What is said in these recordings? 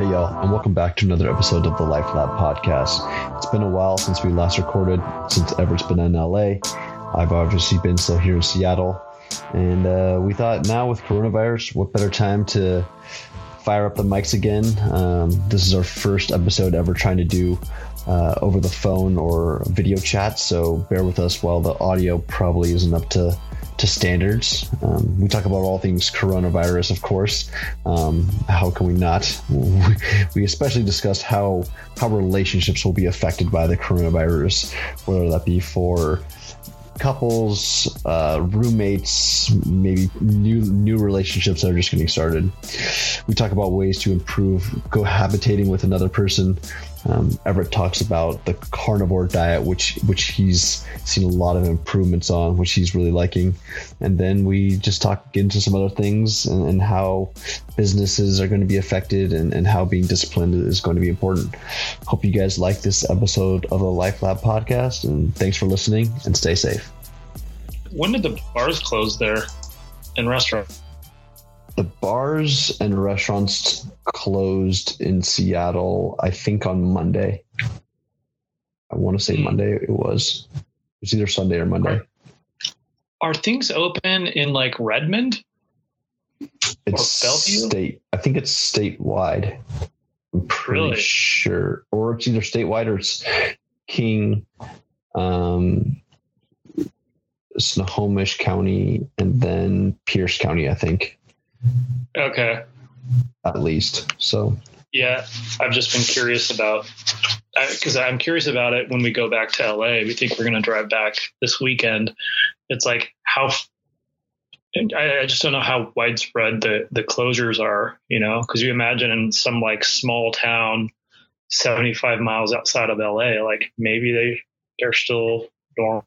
Hey y'all, and welcome back to another episode of the Life Lab Podcast. It's been a while since we last recorded, since Everett's been in LA. I've obviously been still here in Seattle. And we thought now with coronavirus, what better time to fire up the mics again. This is our first episode ever trying to do over the phone or video chat, so bear with us while the audio probably isn't up to standards. We talk about all things coronavirus, of course. How can we not? We especially discussed how relationships will be affected by the coronavirus, whether that be for couples, roommates, maybe new relationships that are just getting started. We talk about ways to improve cohabitating with another person. Everett talks about the carnivore diet, which he's seen a lot of improvements on, which he's really liking. And then we just get into some other things and how businesses are going to be affected and how being disciplined is going to be important. Hope you guys like this episode of the Life Lab Podcast, and thanks for listening and stay safe. When did the bars close there and restaurants? The bars and restaurants closed in Seattle, I think on Monday. I want to say Monday it was. It was either Sunday or Monday. Are things open in like Redmond? It's state. I think it's statewide. I'm pretty sure. Or it's either statewide or it's King, Snohomish County, and then Pierce County, I think. Okay. At least. So yeah, I've just been curious about, because I'm curious about it when we go back to LA. We think we're going to drive back this weekend. It's like how, and I just don't know how widespread the closures are, you know, because you imagine in some like small town 75 miles outside of LA, like maybe they're still normal.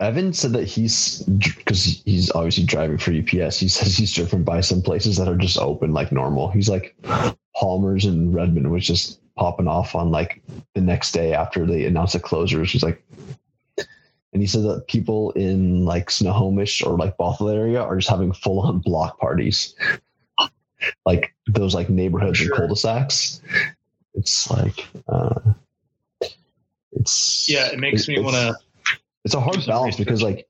Evan said that because he's obviously driving for UPS, he says he's driven by some places that are just open like normal. He's like Palmer's in Redmond was just popping off on like the next day after they announced the closures. He's like, and he said that people in like Snohomish or like Bothell area are just having full on block parties, like those like neighborhoods and cul-de-sacs. It's like, it makes me want to. It's a hard balance because like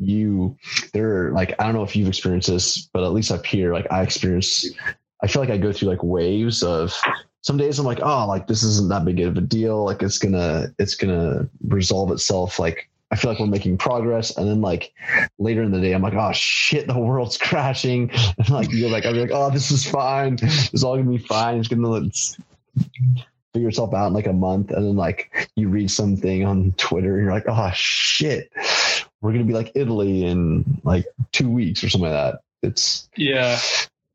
I don't know if you've experienced this, but at least up here, like I feel like I go through like waves of some days I'm like, oh, like this isn't that big of a deal. Like it's going to resolve itself. Like I feel like we're making progress. And then like later in the day, I'm like, oh shit, the world's crashing. And like, you're like, I'll be like, oh, this is fine. It's all gonna be fine. It's going to figure yourself out in like a month. And then like you read something on Twitter and you're like, oh shit, we're going to be like Italy in like 2 weeks or something like that. It's it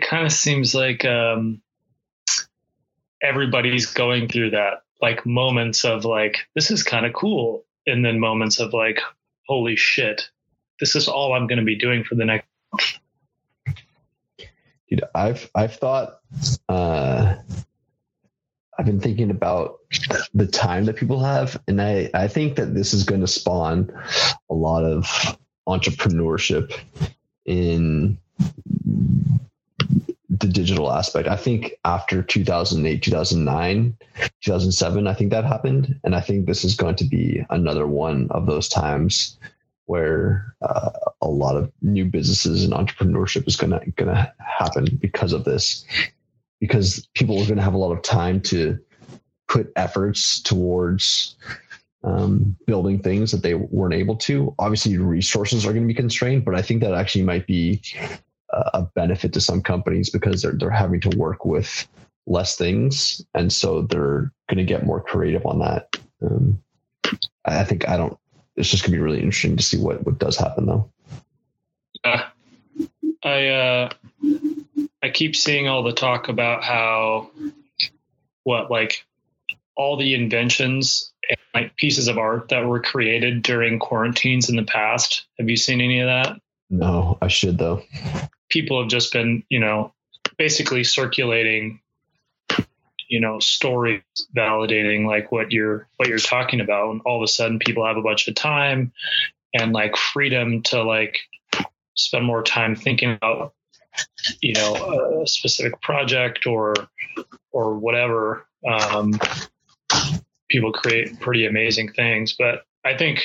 kind of seems like, everybody's going through that, like moments of like, this is kind of cool. And then moments of like, holy shit, this is all I'm going to be doing for the next month. Dude, I've thought, I've been thinking about the time that people have, and I think that this is going to spawn a lot of entrepreneurship in the digital aspect. I think after 2008, 2009, 2007, I think that happened. And I think this is going to be another one of those times where a lot of new businesses and entrepreneurship is gonna happen because of this, because people are gonna have a lot of time to put efforts towards building things that they weren't able to. Obviously, resources are gonna be constrained, but I think that actually might be a benefit to some companies because they're having to work with less things, and so they're gonna get more creative on that. It's just gonna be really interesting to see what does happen though. I keep seeing all the talk about how all the inventions and like pieces of art that were created during quarantines in the past. Have you seen any of that? No, I should though. People have just been, basically circulating, stories validating like what you're talking about. And all of a sudden people have a bunch of time and like freedom to like spend more time thinking about, you know, a specific project or whatever. People create pretty amazing things, but I think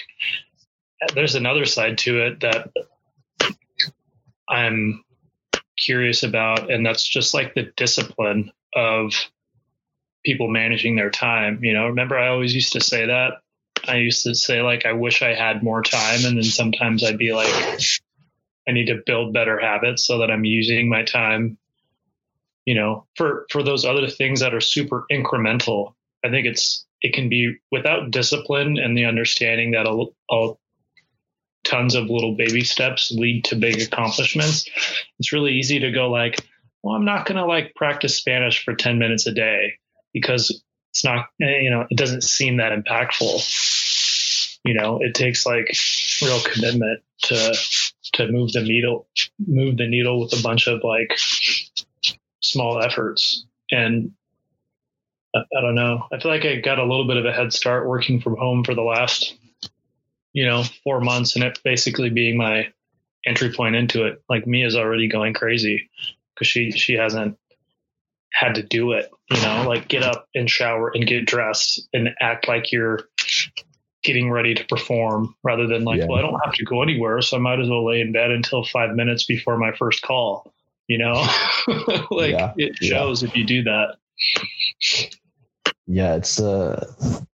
there's another side to it that I'm curious about. And that's just like the discipline of people managing their time. You know, remember I always used to say that. I used to say, like, I wish I had more time. And then sometimes I'd be like, I need to build better habits so that I'm using my time, you know, for those other things that are super incremental. I think it can be without discipline and the understanding that tons of little baby steps lead to big accomplishments. It's really easy to go like, well, I'm not going to like practice Spanish for 10 minutes a day because it's not, you know, it doesn't seem that impactful. You know, it takes like real commitment to move the needle with a bunch of like small efforts. And I don't know. I feel like I got a little bit of a head start working from home for the last, you know, 4 months, and it basically being my entry point into it. Like Mia's already going crazy because she hasn't had to do it, you know, like get up and shower and get dressed and act like you're getting ready to perform rather than like, well, I don't have to go anywhere, so I might as well lay in bed until 5 minutes before my first call, you know, like it shows if you do that. Yeah, it's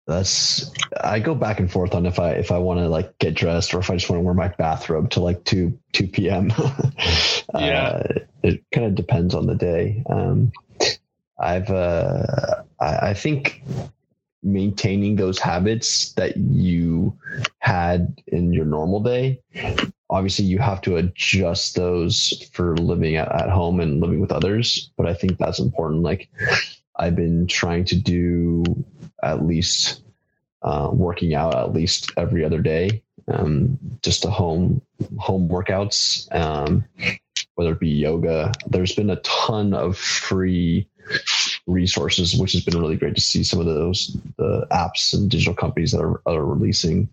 that's I go back and forth on if I want to like get dressed or if I just want to wear my bathrobe to like 2 p.m. It kind of depends on the day. I think maintaining those habits that you had in your normal day, obviously you have to adjust those for living at home and living with others, but I think that's important. Like I've been trying to do at least working out at least every other day, just home workouts, whether it be yoga. There's been a ton of free resources, which has been really great to see some of those the apps and digital companies that are releasing.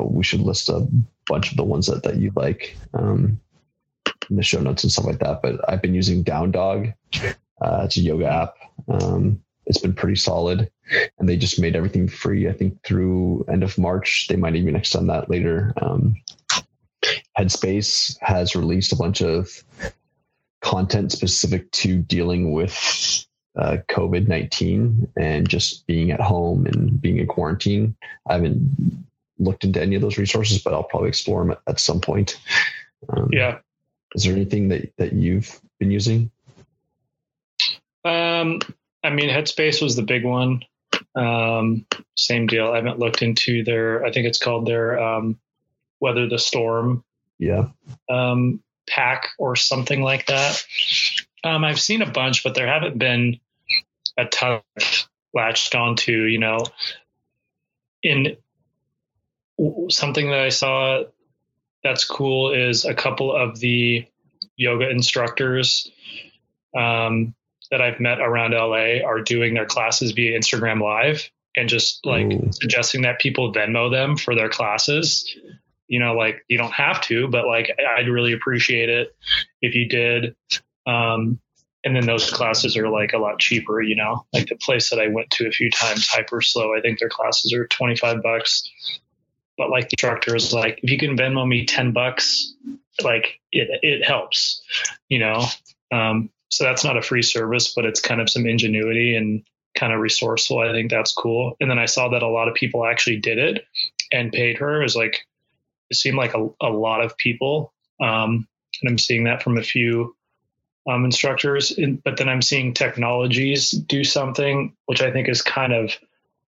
We should list a bunch of the ones that you like in the show notes and stuff like that. But I've been using Down Dog. It's a yoga app. It's been pretty solid, and they just made everything free, I think, through end of March. They might even extend that later. Headspace has released a bunch of content specific to dealing with COVID-19 and just being at home and being in quarantine. I haven't looked into any of those resources, but I'll probably explore them at some point. Is there anything that you've been using? I mean, Headspace was the big one. Same deal. I haven't looked into I think it's called their Weather the Storm pack or something like that. I've seen a bunch, but there haven't been a ton latched onto, you know. In something that I saw that's cool is a couple of the yoga instructors that I've met around LA are doing their classes via Instagram Live and just like suggesting that people Venmo them for their classes. You know, like you don't have to, but like, I'd really appreciate it if you did. And then those classes are like a lot cheaper, you know, like the place that I went to a few times, Hyper Slow, I think their classes are $25, but like the instructor is like, if you can Venmo me $10, like it helps, you know? So that's not a free service, but it's kind of some ingenuity and kind of resourceful. I think that's cool. And then I saw that a lot of people actually did it and paid her. It was like, it seemed like a lot of people. And I'm seeing that from a few instructors. But then I'm seeing technologies do something, which I think is kind of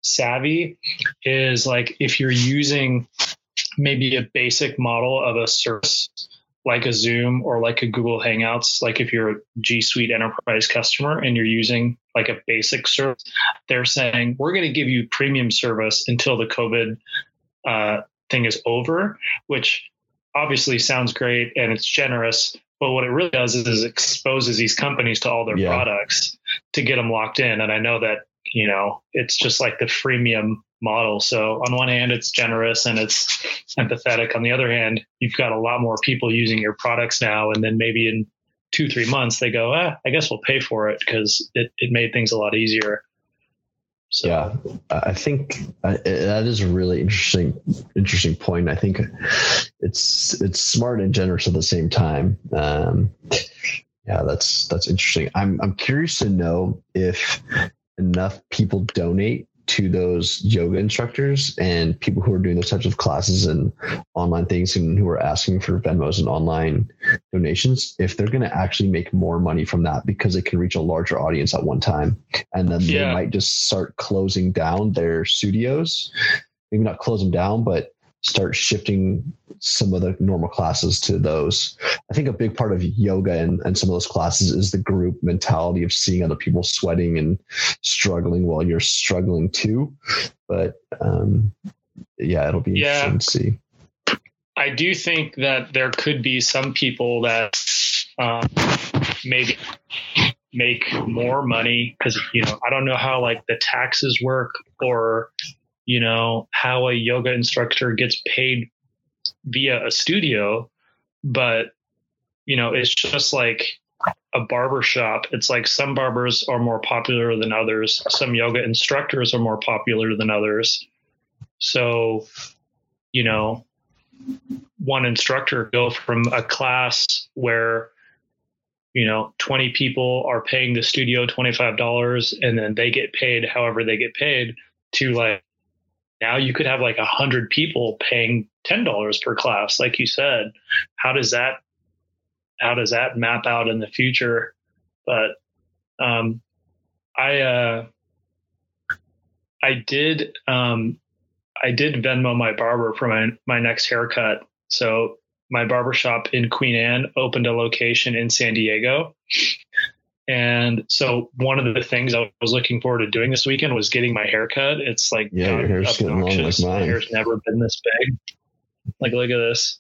savvy, is like if you're using maybe a basic model of a service, like a Zoom or like a Google Hangouts, like if you're a G Suite enterprise customer and you're using like a basic service, they're saying, we're going to give you premium service until the COVID thing is over, which obviously sounds great and it's generous. But what it really does is exposes these companies to all their products to get them locked in. And I know that you know, it's just like the freemium model. So on one hand, it's generous and it's empathetic. On the other hand, you've got a lot more people using your products now. And then maybe in 2-3 months, they go, I guess we'll pay for it because it made things a lot easier. So. Yeah, I think that is a really interesting point. I think it's smart and generous at the same time. Yeah, that's interesting. I'm curious to know if enough people donate to those yoga instructors and people who are doing those types of classes and online things and who are asking for Venmos and online donations, if they're going to actually make more money from that because they can reach a larger audience at one time. And then they might just start closing down their studios, maybe not close them down, but start shifting some of the normal classes to those. I think a big part of yoga and some of those classes is the group mentality of seeing other people sweating and struggling while you're struggling too. But it'll be interesting to see. I do think that there could be some people that maybe make more money because, you know, I don't know how like the taxes work or, you know, how a yoga instructor gets paid via a studio, but you know, it's just like a barber shop. It's like some barbers are more popular than others. Some yoga instructors are more popular than others. So, you know, one instructor go from a class where, you know, 20 people are paying the studio $25 and then they get paid however they get paid to like, now you could have like 100 people paying $10 per class, like you said. How does that map out in the future? But I did Venmo my barber for my next haircut. So my barbershop in Queen Anne opened a location in San Diego. And so one of the things I was looking forward to doing this weekend was getting my haircut. It's like, your hair's getting long like mine. My hair's never been this big. Like, look at this.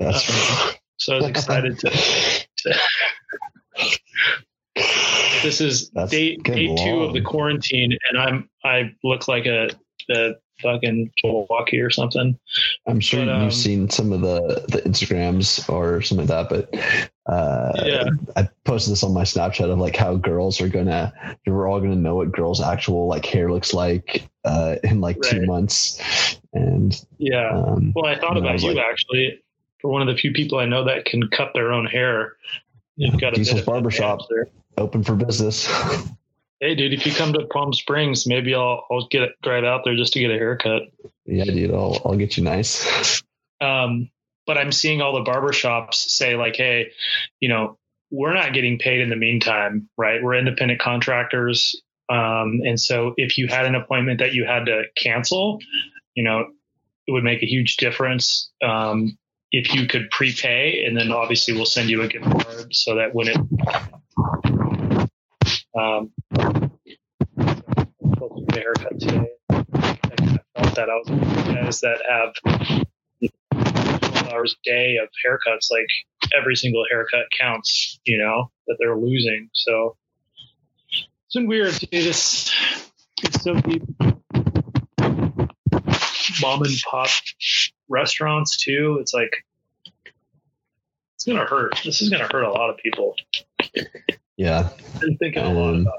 That's right. So I was excited to this is day two of the quarantine, and I look like a fucking Milwaukee or something. I'm sure you've seen some of the Instagrams or some of that, but I posted this on my Snapchat of like how girls are we're all gonna know what girls' actual like hair looks like in like 2 months. And I thought about you like, actually, for one of the few people I know that can cut their own hair. You've got Diesel's barbershop open for business. Hey, dude, if you come to Palm Springs, maybe I'll drive out there just to get a haircut. Yeah, dude, I'll get you nice. But I'm seeing all the barbershops say like, hey, you know, we're not getting paid in the meantime, right? We're independent contractors. And so if you had an appointment that you had to cancel, you know, it would make a huge difference if you could prepay. And then obviously we'll send you a gift card so that when it... a haircut today. I thought that I was guys that have 12 hours a day of haircuts, like every single haircut counts, you know, that they're losing. So it's been weird to do this. It's so deep. Mom and pop restaurants too. It's like, it's going to hurt. This is going to hurt a lot of people. Yeah. I've been thinking a lot about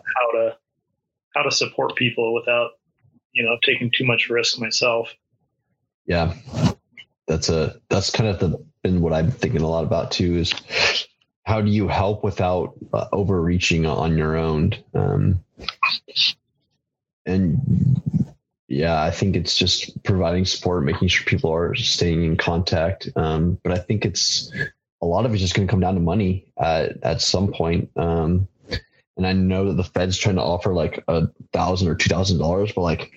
how to support people without, you know, taking too much risk myself. Yeah. That's kind of been what I'm thinking a lot about too, is how do you help without overreaching on your own? I think it's just providing support, making sure people are staying in contact. But I think a lot of it's just going to come down to money at some point. And I know that the Fed's trying to offer like $1,000 or $2,000, but like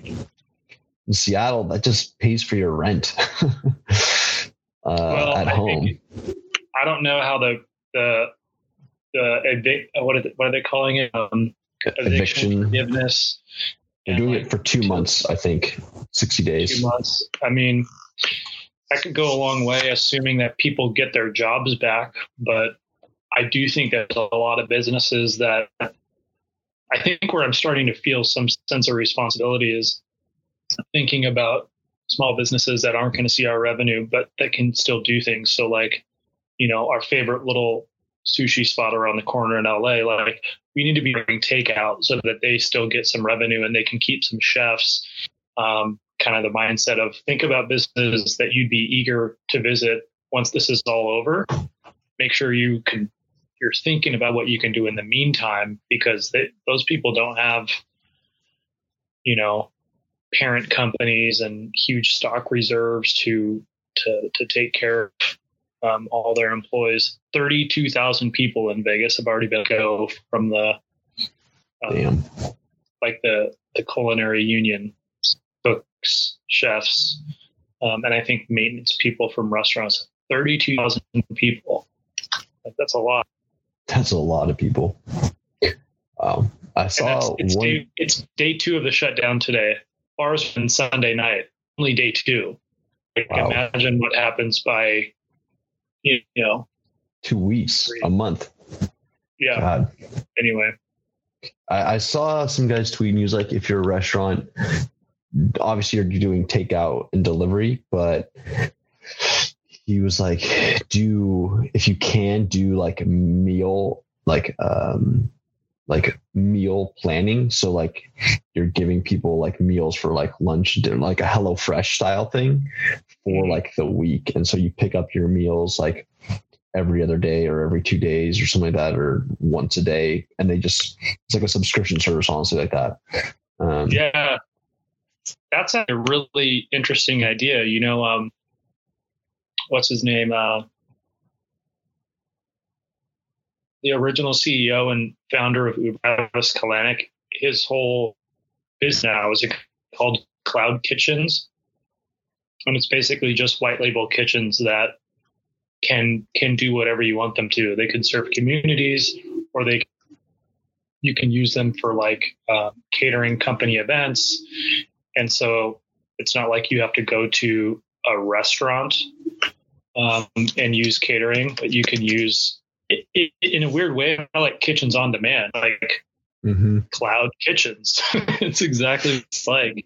in Seattle, that just pays for your rent at home. I don't know how what are they calling it? Eviction forgiveness. They're doing it for 2 months, I think, 60 days. 2 months. I mean, that could go a long way, assuming that people get their jobs back. But I do think there's a lot of businesses that I think where I'm starting to feel some sense of responsibility is thinking about small businesses that aren't going to see our revenue, but that can still do things. So like, you know, our favorite little sushi spot around the corner in LA, like we need to be doing takeout so that they still get some revenue and they can keep some chefs. Kind of the mindset of think about businesses that you'd be eager to visit once this is all over. Make sure you're thinking about what you can do in the meantime, because those people don't have, you know, parent companies and huge stock reserves to take care of all their employees. 32,000 people in Vegas have already been go from the like the culinary union, cooks, chefs, and I think maintenance people from restaurants. 32,000 people. That's a lot. That's a lot of people. I saw it's day two of the shutdown today. Bars on Sunday night, only day two. Like, wow. Imagine what happens by, you know, 2 weeks, a month. Yeah. God. Anyway, I saw some guys tweeting. He was like, if you're a restaurant, obviously you're doing takeout and delivery, but he was like, if you can do like meal planning. So like you're giving people like meals for like lunch, dinner, like a HelloFresh style thing for like the week. And so you pick up your meals like every other day or every 2 days or something like that, or once a day. And it's like a subscription service, honestly, like that. Yeah. That's a really interesting idea. You know, what's his name? The original CEO and founder of Uber, Travis Kalanick, his whole business now is called Cloud Kitchens. And it's basically just white label kitchens that can do whatever you want them to. They can serve communities, or you can use them for like catering company events. And so it's not like you have to go to a restaurant and use catering, but you can use it in a weird way. I like kitchens on demand, like Cloud Kitchens. It's exactly what it's like.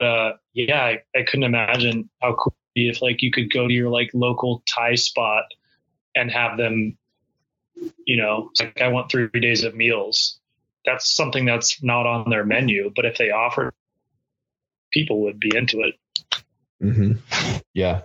I couldn't imagine how cool it'd be if like you could go to your like local Thai spot and have them, you know, like I want 3 days of meals. That's something that's not on their menu, but if they offered, people would be into it. Yeah,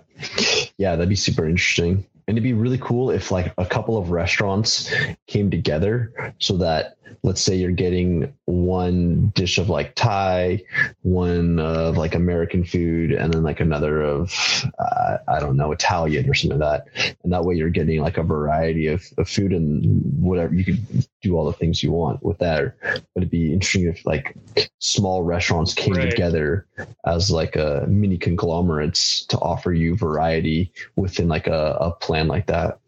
that'd be super interesting. And it'd be really cool if like a couple of restaurants came together so that, let's say you're getting one dish of like Thai, one of like American food, and then like another of, I don't know, Italian or something like that. And that way you're getting like a variety of food and whatever. You could do all the things you want with that. But it'd be interesting if like small restaurants came together as like a mini conglomerates to offer you variety within like a plan like that.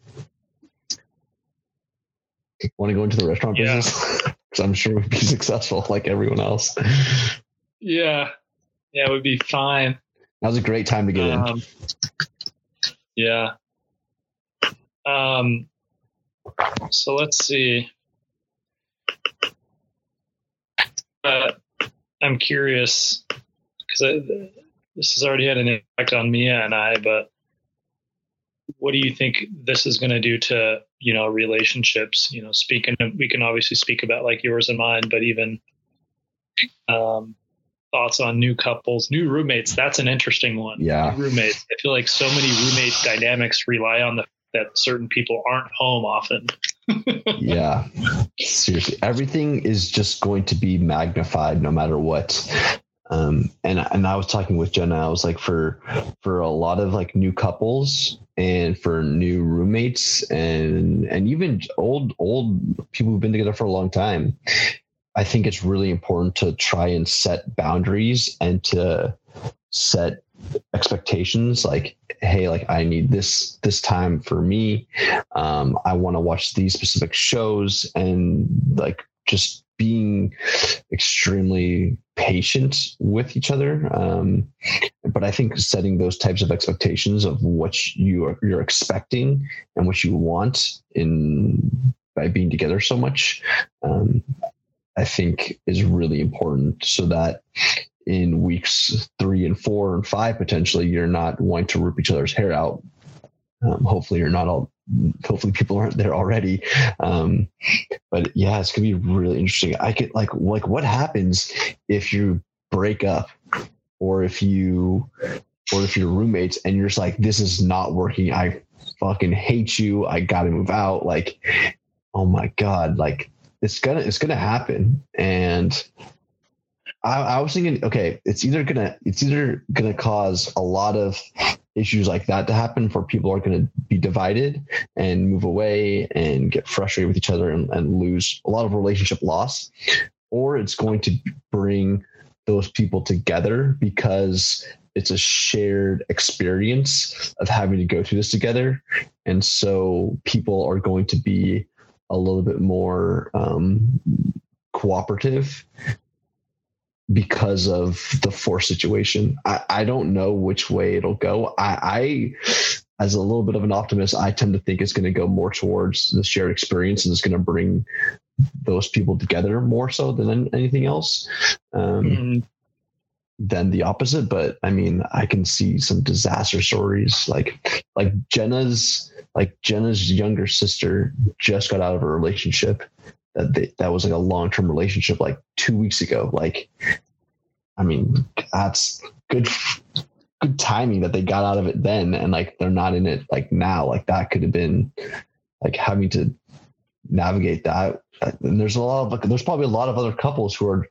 Want to go into the restaurant business? Because I'm sure we'd be successful like everyone else. Yeah, it would be fine. That was a great time to get in. Yeah. So let's see. I'm curious because this has already had an impact on Mia and I, but what do you think this is going to do to, you know, relationships? You know, we can obviously speak about like yours and mine, but even thoughts on new couples, new roommates. That's an interesting one. Yeah. New roommates. I feel like so many roommate dynamics rely on the fact that certain people aren't home often. Yeah, seriously. Everything is just going to be magnified no matter what. And I was talking with Jenna, I was like, for a lot of like new couples and for new roommates and even old people who've been together for a long time, I think it's really important to try and set boundaries and to set expectations, like, hey, like I need this time for me. I want to watch these specific shows, and like just being extremely patient with each other. But I think setting those types of expectations of what you're expecting and what you want by being together so much, I think is really important, so that in weeks 3 and 4 and 5, potentially, you're not wanting to rip each other's hair out. Hopefully you're not all, hopefully people aren't there already. But yeah, it's going to be really interesting. I get like what happens if you break up or if you're roommates and you're just like, this is not working. I fucking hate you. I got to move out. Like, oh my God, like it's going to happen. And I was thinking, okay, it's either going to cause a lot of issues like that to happen, for people are going to be divided and move away and get frustrated with each other and lose a lot of relationship loss, or it's going to bring those people together because it's a shared experience of having to go through this together. And so people are going to be a little bit more cooperative because of the forced situation. I don't know which way it'll go. I, as a little bit of an optimist, I tend to think it's going to go more towards the shared experience, and it's going to bring those people together more so than anything else than the opposite. But I mean, I can see some disaster stories like Jenna's younger sister just got out of a relationship that was like a long-term relationship, like 2 weeks ago. Like, I mean, that's good timing that they got out of it then. And like, they're not in it like now, like that could have been like having to navigate that. And there's probably a lot of other couples who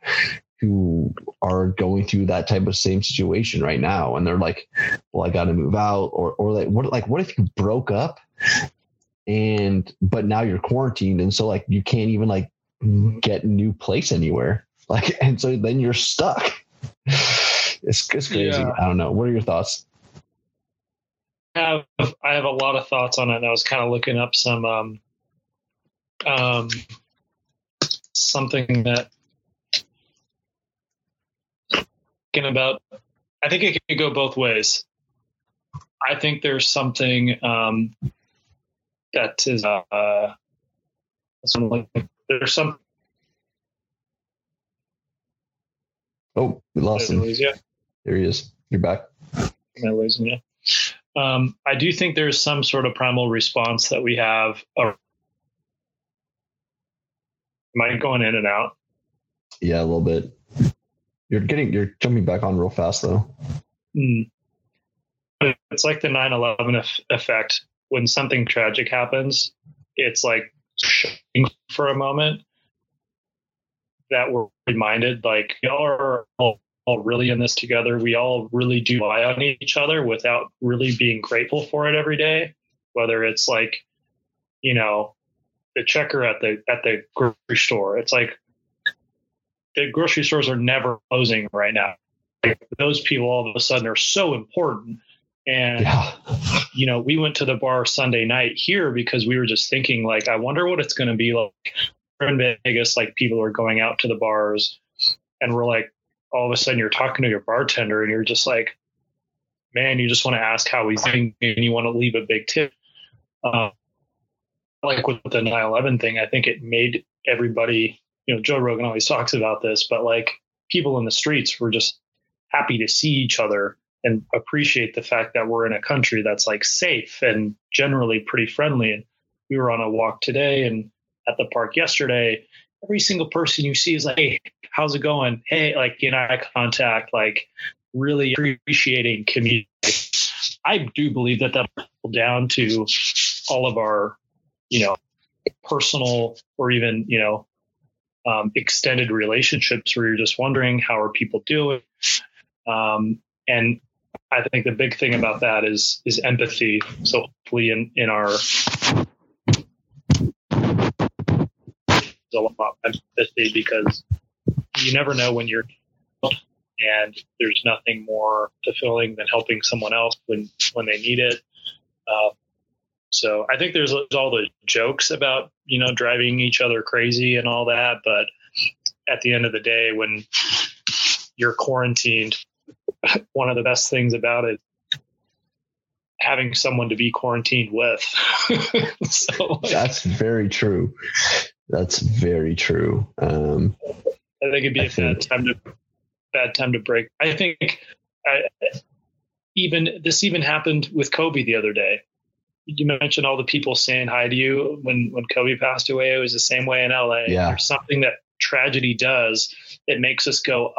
are going through that type of same situation right now. And they're like, well, I got to move out, or what if you broke up but now you're quarantined, and so like you can't even like get a new place anywhere, like, and so then you're stuck. It's crazy. Yeah. I don't know, what are your thoughts? I have a lot of thoughts on it. I was kind of looking up some something that thinking about. I think it could go both ways. I think there's something that is there's some. Oh, we lost him. Yeah. There he is. You're back. I lose him, yeah. I do think there's some sort of primal response that we have. Am I going in and out? Yeah, a little bit. You're jumping back on real fast though. It's like the 9/11 effect. When something tragic happens, it's like for a moment that we're reminded, like, y'all are all really in this together. We all really do rely on each other without really being grateful for it every day. Whether it's like, you know, the checker at the grocery store, it's like the grocery stores are never closing right now. Like, those people all of a sudden are so important. And, yeah. You know, we went to the bar Sunday night here because we were just thinking, like, I wonder what it's going to be like. We're in Vegas, like, people are going out to the bars, and we're like, all of a sudden you're talking to your bartender and you're just like, man, you just want to ask how he's doing and you want to leave a big tip. Like with the 9/11 thing, I think it made everybody, you know, Joe Rogan always talks about this, but like, people in the streets were just happy to see each other and appreciate the fact that we're in a country that's like safe and generally pretty friendly. And we were on a walk today and at the park yesterday, every single person you see is like, hey, how's it going? Hey, like, you know, eye contact, like really appreciating community. I do believe that down to all of our, you know, personal or even, you know, extended relationships where you're just wondering, how are people doing? And I think the big thing about that is empathy. So hopefully in our a lot of empathy, because you never know when you're, and there's nothing more fulfilling than helping someone else when they need it. So I think there's all the jokes about, you know, driving each other crazy and all that, but at the end of the day, when you're quarantined, one of the best things about it, having someone to be quarantined with. So, like, that's very true. That's very true. I think it'd be a bad time to break. I think this even happened with Kobe the other day. You mentioned all the people saying hi to you when Kobe passed away. It was the same way in LA. Yeah. There's something that tragedy does. It makes us go,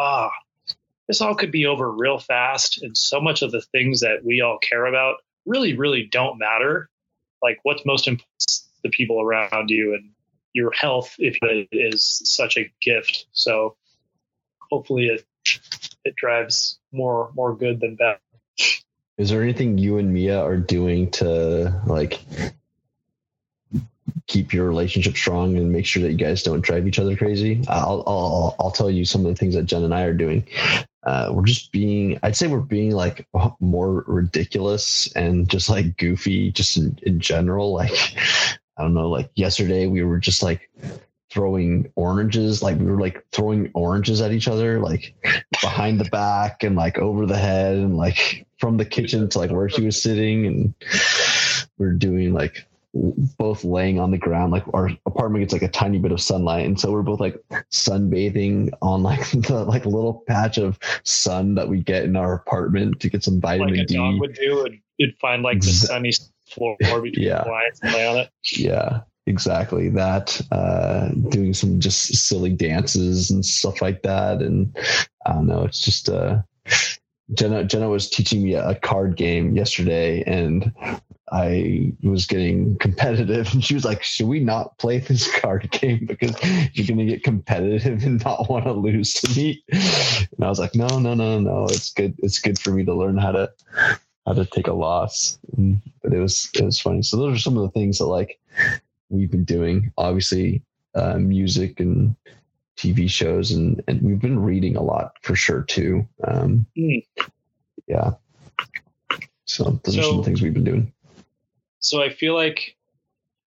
this all could be over real fast. And so much of the things that we all care about really, really don't matter. Like, what's most important is the people around you, and your health, if it is such a gift. So hopefully it drives more good than bad. Is there anything you and Mia are doing to keep your relationship strong and make sure that you guys don't drive each other crazy? I'll tell you some of the things that Jen and I are doing. We're being like more ridiculous and just like goofy, just in general. I don't know, yesterday we were just throwing oranges at each other, behind the back and over the head and from the kitchen to where she was sitting. And we're doing both laying on the ground. Our apartment gets a tiny bit of sunlight, and so we're both sunbathing on the little patch of sun that we get in our apartment to get some vitamin D. Dog would do, and you'd find the sunny floor between the blinds and lay on it. Yeah. Exactly that, doing some just silly dances and stuff like that. And I don't know, it's just, Jenna was teaching me a card game yesterday, and I was getting competitive, and she was like, should we not play this card game? Because you're going to get competitive and not want to lose to me. And I was like, no, it's good. It's good for me to learn how to take a loss. But it was funny. So those are some of the things that we've been doing, obviously, music and TV shows, and we've been reading a lot for sure too. Yeah. So those are some things we've been doing. So I feel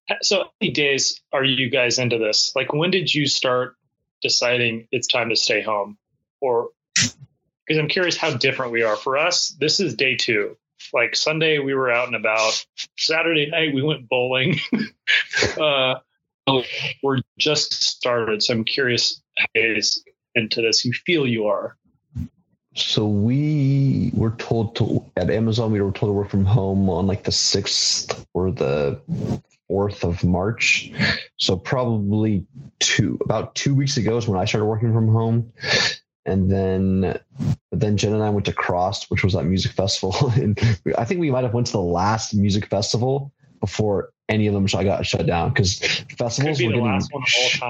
how many days are you guys into this? When did you start deciding it's time to stay home? Or, because I'm curious how different we are. For us, this is day two. Sunday we were out and about. Saturday night we went bowling. We're just started, so I'm curious how days into this you feel you are. So we were told at Amazon we were told to work from home on the 6th or the 4th of March. So probably about 2 weeks ago is when I started working from home. And then Jen and I went to Cross, which was that music festival. And I think we might have went to the last music festival before any of them got shut down, because festivals were getting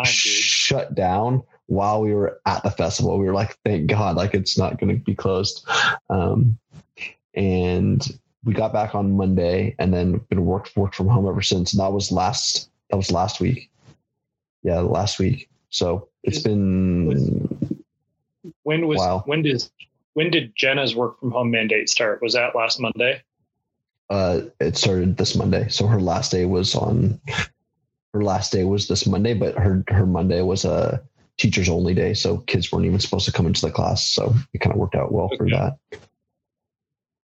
shut down while we were at the festival. We were like, thank God, it's not going to be closed. And we got back on Monday, and then been worked from home ever since. And that was last week. Yeah, last week. So it's been... When did Jenna's work from home mandate start? Was that last Monday? It started this Monday. So her last day was this Monday, but her Monday was a teachers only day. So kids weren't even supposed to come into the class. So it kind of worked out well for that.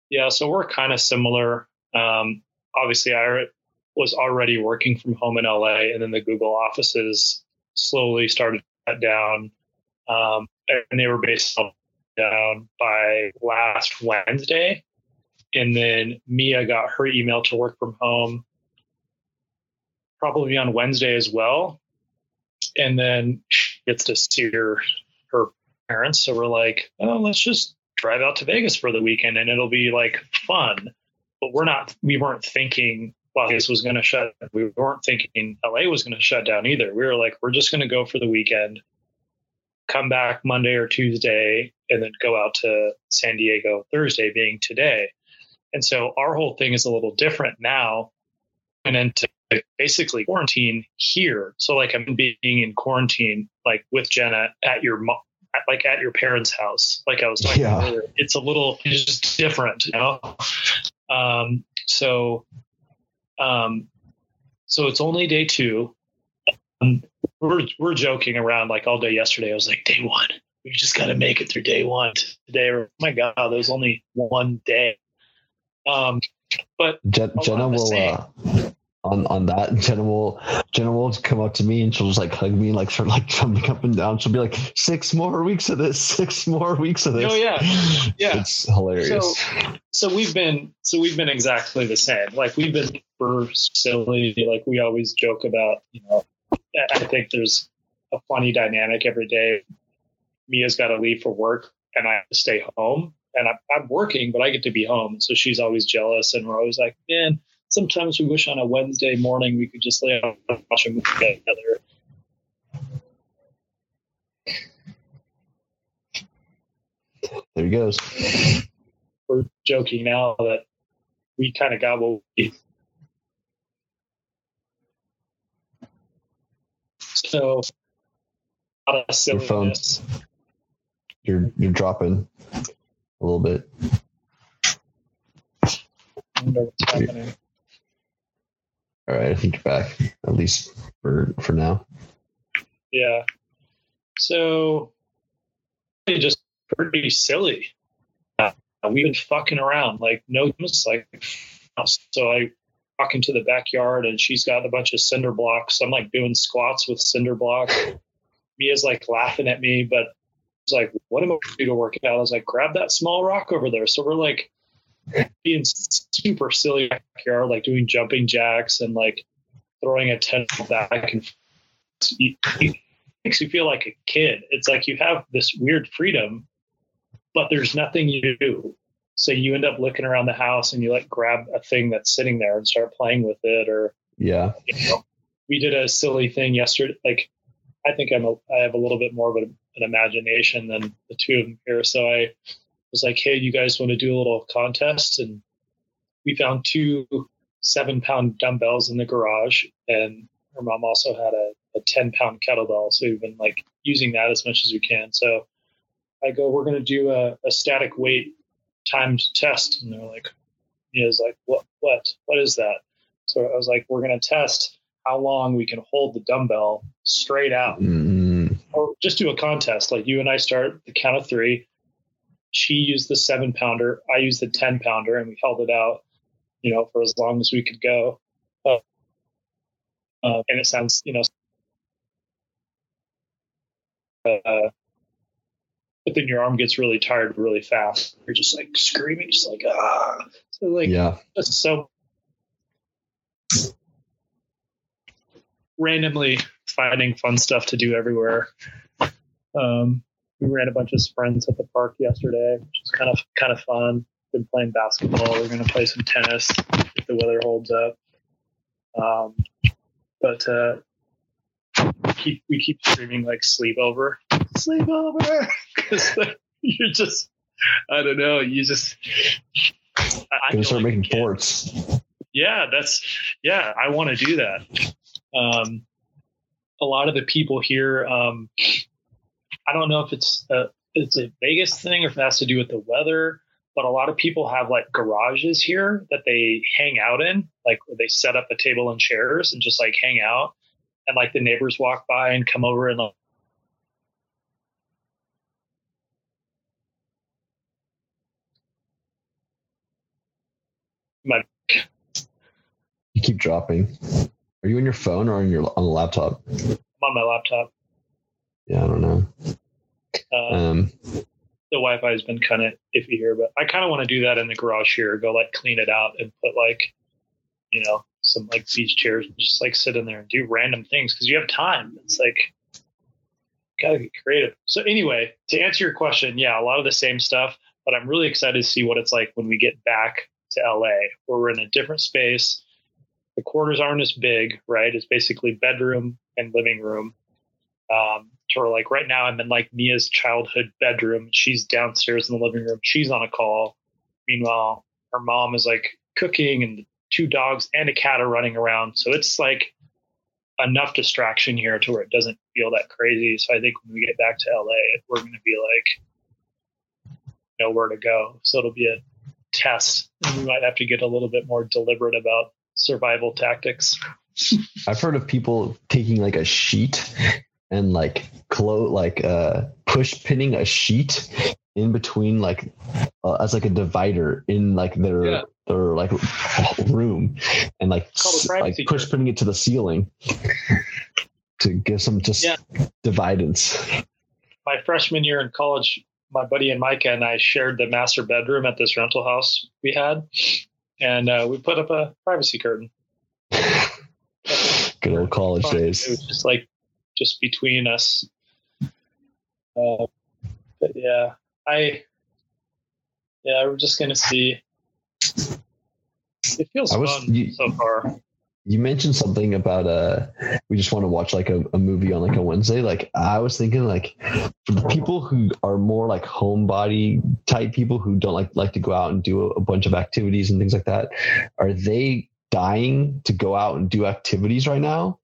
Yeah. So we're kind of similar. Obviously I was already working from home in LA, and then the Google offices slowly started that down. And they were based down by last Wednesday. And then Mia got her email to work from home probably on Wednesday as well. And then she gets to see her parents. So we're like, let's just drive out to Vegas for the weekend, and it'll be fun. But we weren't thinking this was going to shut down. We weren't thinking LA was going to shut down either. We were we're just going to go for the weekend, come back Monday or Tuesday, and then go out to San Diego Thursday, being today. And so our whole thing is a little different now, and into basically quarantine here. So I'm being in quarantine, with Jenna at your mom, at your parents' house. I was talking earlier, it's just different, So it's only day two. We're joking around all day yesterday. I was like, day one, we just got to make it through day one. Today, oh my God, there's only one day. But Jenna will on that, Jenna will come up to me and she'll just like hug me and like start like jumping up and down. She'll be like, 6 more weeks of this. Oh yeah, yeah. It's hilarious. So we've been exactly the same. Like we've been super silly. Like we always joke about, you know, I think there's a funny dynamic every day. Mia's got to leave for work and I have to stay home. And I'm working, but I get to be home. So she's always jealous. And we're always like, man, sometimes we wish on a Wednesday morning we could just lay out and watch a movie together. There he goes. We're joking now that we kind of got what we. So, a lot of silliness. You're dropping. A little bit. I wonder what's happening. All right, I think you're back, at least for now. Yeah. So, just pretty silly. We've been fucking around, like no, it's like. So I walk into the backyard and she's got a bunch of cinder blocks. I'm like doing squats with cinder blocks. Mia's like laughing at me, but. Like, what am I going to do to work out? I was like, grab that small rock over there. So we're like being super silly backyard, like doing jumping jacks and like throwing a tennis back and it makes you feel like a kid. It's like you have this weird freedom, but there's nothing you do. So you end up looking around the house and you like grab a thing that's sitting there and start playing with it. Or yeah, you know, we did a silly thing yesterday. Like I think I have a little bit more of an imagination than the two of them here. So I was like, hey, you guys want to do a little contest? And we found two 7-pound dumbbells in the garage. And her mom also had a 10-pound kettlebell. So we've been like using that as much as we can. So I go, we're going to do a static weight timed test. And they're like, Mia's like, what is that? So I was like, we're going to test how long we can hold the dumbbell straight out. Mm-hmm. Or just do a contest. Like you and I start the count of 3. She used the 7-pounder. I used the 10-pounder and we held it out, you know, for as long as we could go. And it sounds, you know, but then your arm gets really tired really fast. You're just like screaming, just like, ah. So like, yeah. That's so randomly finding fun stuff to do everywhere. We ran a bunch of sprints at the park yesterday, which is kind of fun. Been playing basketball. We're going to play some tennis if the weather holds up. But we keep screaming like sleepover, because you're just, I don't know. You just, I start making forts. Yeah, I want to do that. A lot of the people here, I don't know if it's a Vegas thing or if it has to do with the weather, but a lot of people have like garages here that they hang out in, like where they set up a table and chairs and just like hang out, and like the neighbors walk by and come over and like, you keep dropping. Are you on your phone or on the laptop? I'm on my laptop. Yeah, I don't know. The Wi-Fi has been kind of iffy here, but I kind of want to do that in the garage here. Go like clean it out and put like, you know, some like beach chairs and just like sit in there and do random things because you have time. It's like gotta get creative. So anyway, to answer your question, yeah, a lot of the same stuff, but I'm really excited to see what it's like when we get back to LA, where we're in a different space. The quarters aren't as big, right? It's basically bedroom and living room. So we're like right now I'm in like Mia's childhood bedroom. She's downstairs in the living room. She's on a call. Meanwhile, her mom is like cooking and 2 dogs and a cat are running around. So it's like enough distraction here to where it doesn't feel that crazy. So I think when we get back to LA, we're going to be like nowhere to go. So it'll be a test. We might have to get a little bit more deliberate about survival tactics. I've heard of people taking like a sheet and like push pinning a sheet in between, like as like a divider in like their like room, and like putting it to the ceiling to give some just dividends. My freshman year in college, my buddy and Micah and I shared the master bedroom at this rental house we had, and we put up a privacy curtain. Good old college days. It was just like just between us. But yeah, we're just gonna see. It feels fun so far. You mentioned something about we just want to watch like a movie on like a Wednesday. Like I was thinking, like for the people who are more like homebody type people who don't like to go out and do a bunch of activities and things like that, are they dying to go out and do activities right now,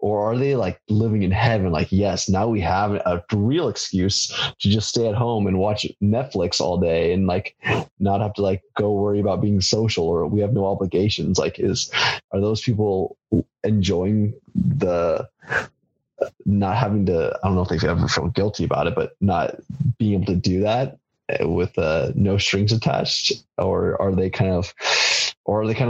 or are they like living in heaven? Like, yes, now we have a real excuse to just stay at home and watch Netflix all day and like not have to like go worry about being social, or we have no obligations. Like, are those people enjoying the not having to, I don't know if they've ever felt guilty about it, but not being able to do that with no strings attached? Or are they kind of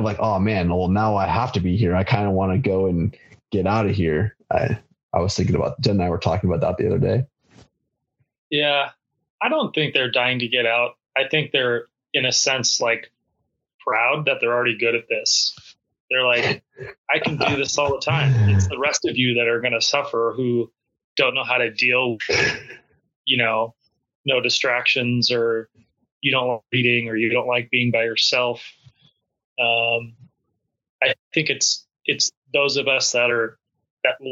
like, oh man, well now I have to be here. I kind of want to go and get out of here. I was thinking about, Jen and I were talking about that the other day. Yeah. I don't think they're dying to get out. I think they're in a sense like proud that they're already good at this. They're like, I can do this all the time. It's the rest of you that are going to suffer who don't know how to deal with, no distractions, or you don't like reading, or you don't like being by yourself. I think it's those of us that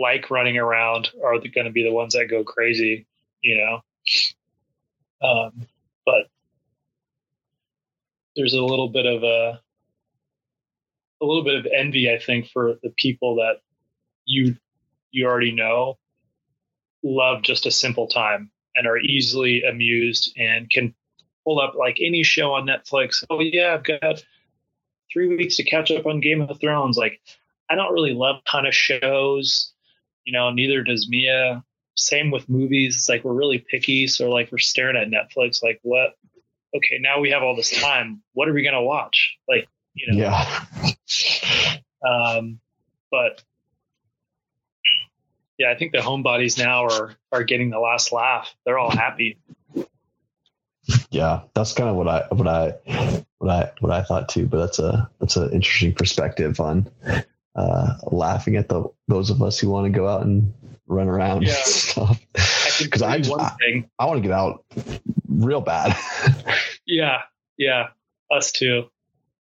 like running around are going to be the ones that go crazy, but there's a little bit of envy, I think, for the people that you already know love just a simple time and are easily amused and can pull up like any show on Netflix. Oh yeah, I've got 3 weeks to catch up on Game of Thrones. Like, I don't really love a ton of shows, neither does Mia. Same with movies. It's like, we're really picky. So like, we're staring at Netflix, like, what? Okay, now we have all this time. What are we going to watch? Like, yeah. But yeah, I think the homebodies now are getting the last laugh. They're all happy. Yeah. That's kind of what I thought too, but that's an interesting perspective on laughing at those of us who want to go out and run around and stuff. Because I want to get out real bad. yeah, us too.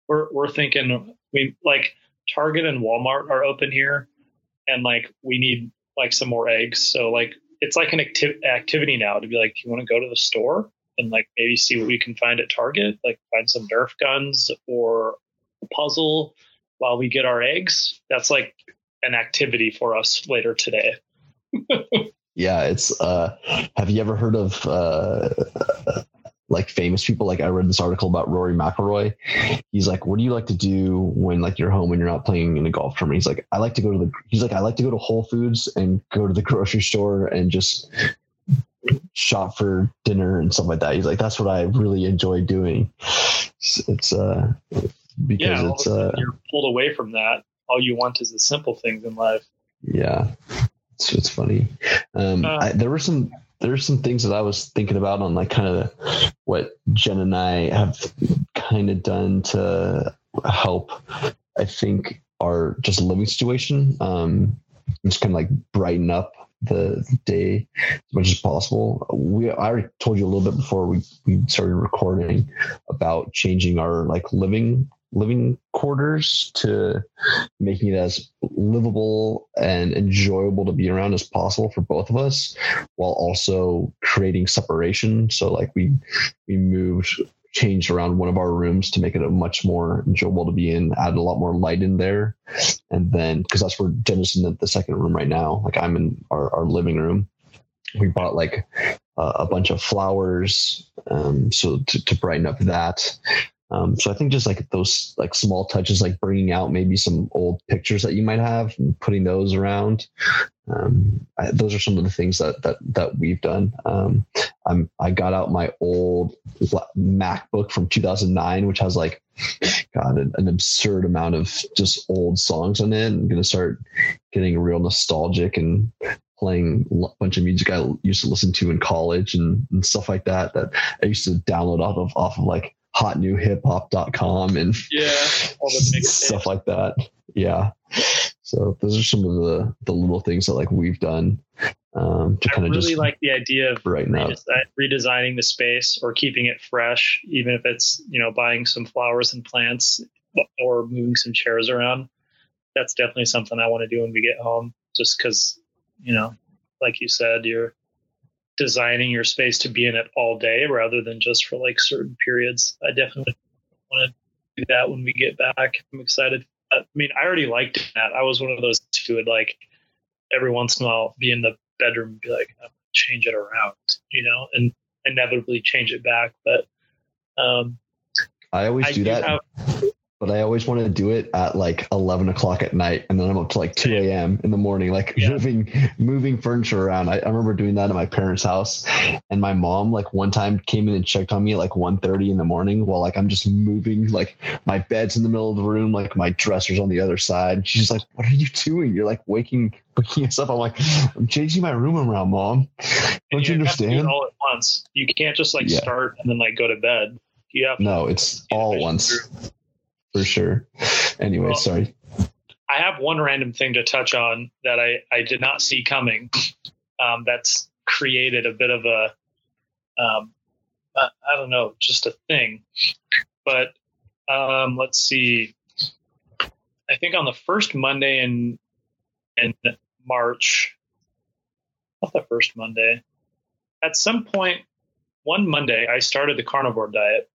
We're thinking we like Target and Walmart are open here, and like we need like some more eggs. So like it's like an activity now to be like, you want to go to the store and like maybe see what we can find at Target, like find some Nerf guns or a puzzle while we get our eggs. That's like an activity for us later today. Yeah. It's, have you ever heard of, like famous people? Like I read this article about Rory McIlroy. He's like, what do you like to do when like you're home and you're not playing in a golf tournament? He's like, I like to go to Whole Foods and go to the grocery store and just shop for dinner and stuff like that. He's like, that's what I really enjoy doing. Because you're pulled away from that. All you want is the simple things in life. Yeah. So it's funny. There's some things that I was thinking about on like kind of what Jen and I have kind of done to help, I think, our just living situation. Just kind of like brighten up the day as much as possible. I already told you a little bit before we started recording about changing our like living quarters to making it as livable and enjoyable to be around as possible for both of us, while also creating separation. So like we changed around one of our rooms to make it a much more enjoyable to be in, add a lot more light in there. And then, cause that's where Dennis is in the second room right now. Like I'm in our living room. We bought like a bunch of flowers. So to brighten up that, So I think just like those like small touches, like bringing out maybe some old pictures that you might have and putting those around. Those are some of the things that we've done. I got out my old MacBook from 2009, which has like, God, an absurd amount of just old songs on it. I'm going to start getting real nostalgic and playing a bunch of music I used to listen to in college and stuff like that I used to download off of like hotnewhiphop.com and all the stuff like that. Yeah. So those are some of the little things that like we've done. To kind of really just like the idea of redesigning the space or keeping it fresh, even if it's, buying some flowers and plants or moving some chairs around. That's definitely something I want to do when we get home, just because, like you said, you're designing your space to be in it all day rather than just for like certain periods. I definitely want to do that when we get back. I'm excited. I mean, I already liked that. I was one of those who would like every once in a while be in the bedroom and be like, I'm gonna change it around, and inevitably change it back. But I always do that. But I always want to do it at like 11 o'clock at night. And then I'm up to like 2 a.m. in the morning, like moving furniture around. I remember doing that at my parents' house, and my mom like one time came in and checked on me at like 1:30 in the morning while like I'm just moving, like my bed's in the middle of the room, like my dresser's on the other side. She's like, what are you doing? You're like waking us up. I'm like, I'm changing my room around, Mom. Don't you understand? You have to do it all at once. You can't just like start and then like go to bed. You have to it's all at once. Through. For sure. Anyway, sorry. I have one random thing to touch on that I did not see coming. That's created a bit of a, I don't know, just a thing. But let's see. I think on the first Monday in March, not the first Monday, at some point, one Monday, I started the carnivore diet.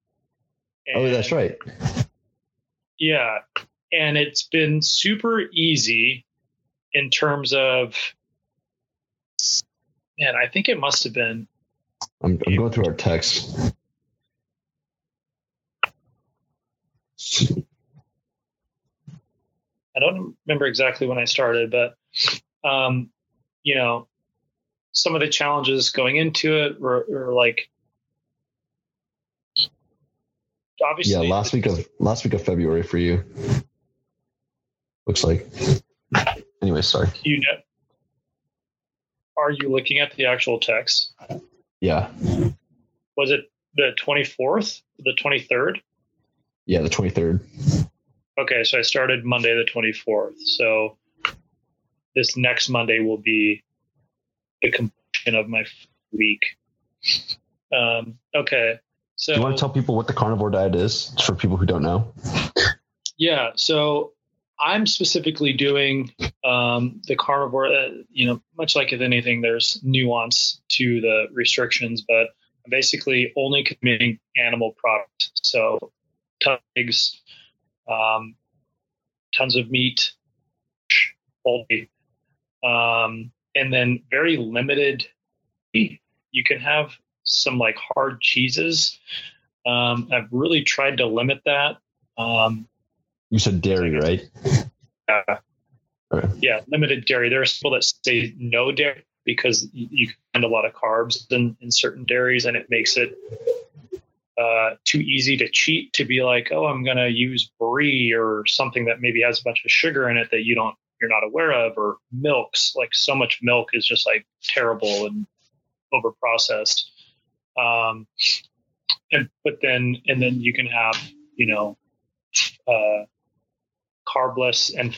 Oh, that's right. Yeah. And it's been super easy in terms of, I think it must have been. I'm going through our text. I don't remember exactly when I started, but, some of the challenges going into it were like, obviously, last week of February for you, looks like. Anyway, sorry. Are you looking at the actual text? Yeah. Was it the 24th, the 23rd? Yeah, the 23rd. Okay, so I started Monday the 24th. So this next Monday will be the completion of my week. Okay. So, do you want to tell people what the carnivore diet is for people who don't know? Yeah. So I'm specifically doing the carnivore, much like with anything, there's nuance to the restrictions, but I'm basically only consuming animal products. So tons of eggs, tons of meat, poultry, and then very limited meat. You can have some like hard cheeses. I've really tried to limit that. You said dairy, right? Yeah. Okay. Yeah. Limited dairy. There are people that say no dairy because you can find a lot of carbs in certain dairies, and it makes it too easy to cheat, to be like, oh, I'm going to use brie or something that maybe has a bunch of sugar in it that you're not aware of, or milks. Like so much milk is just like terrible and over processed. But then you can have, carbless and,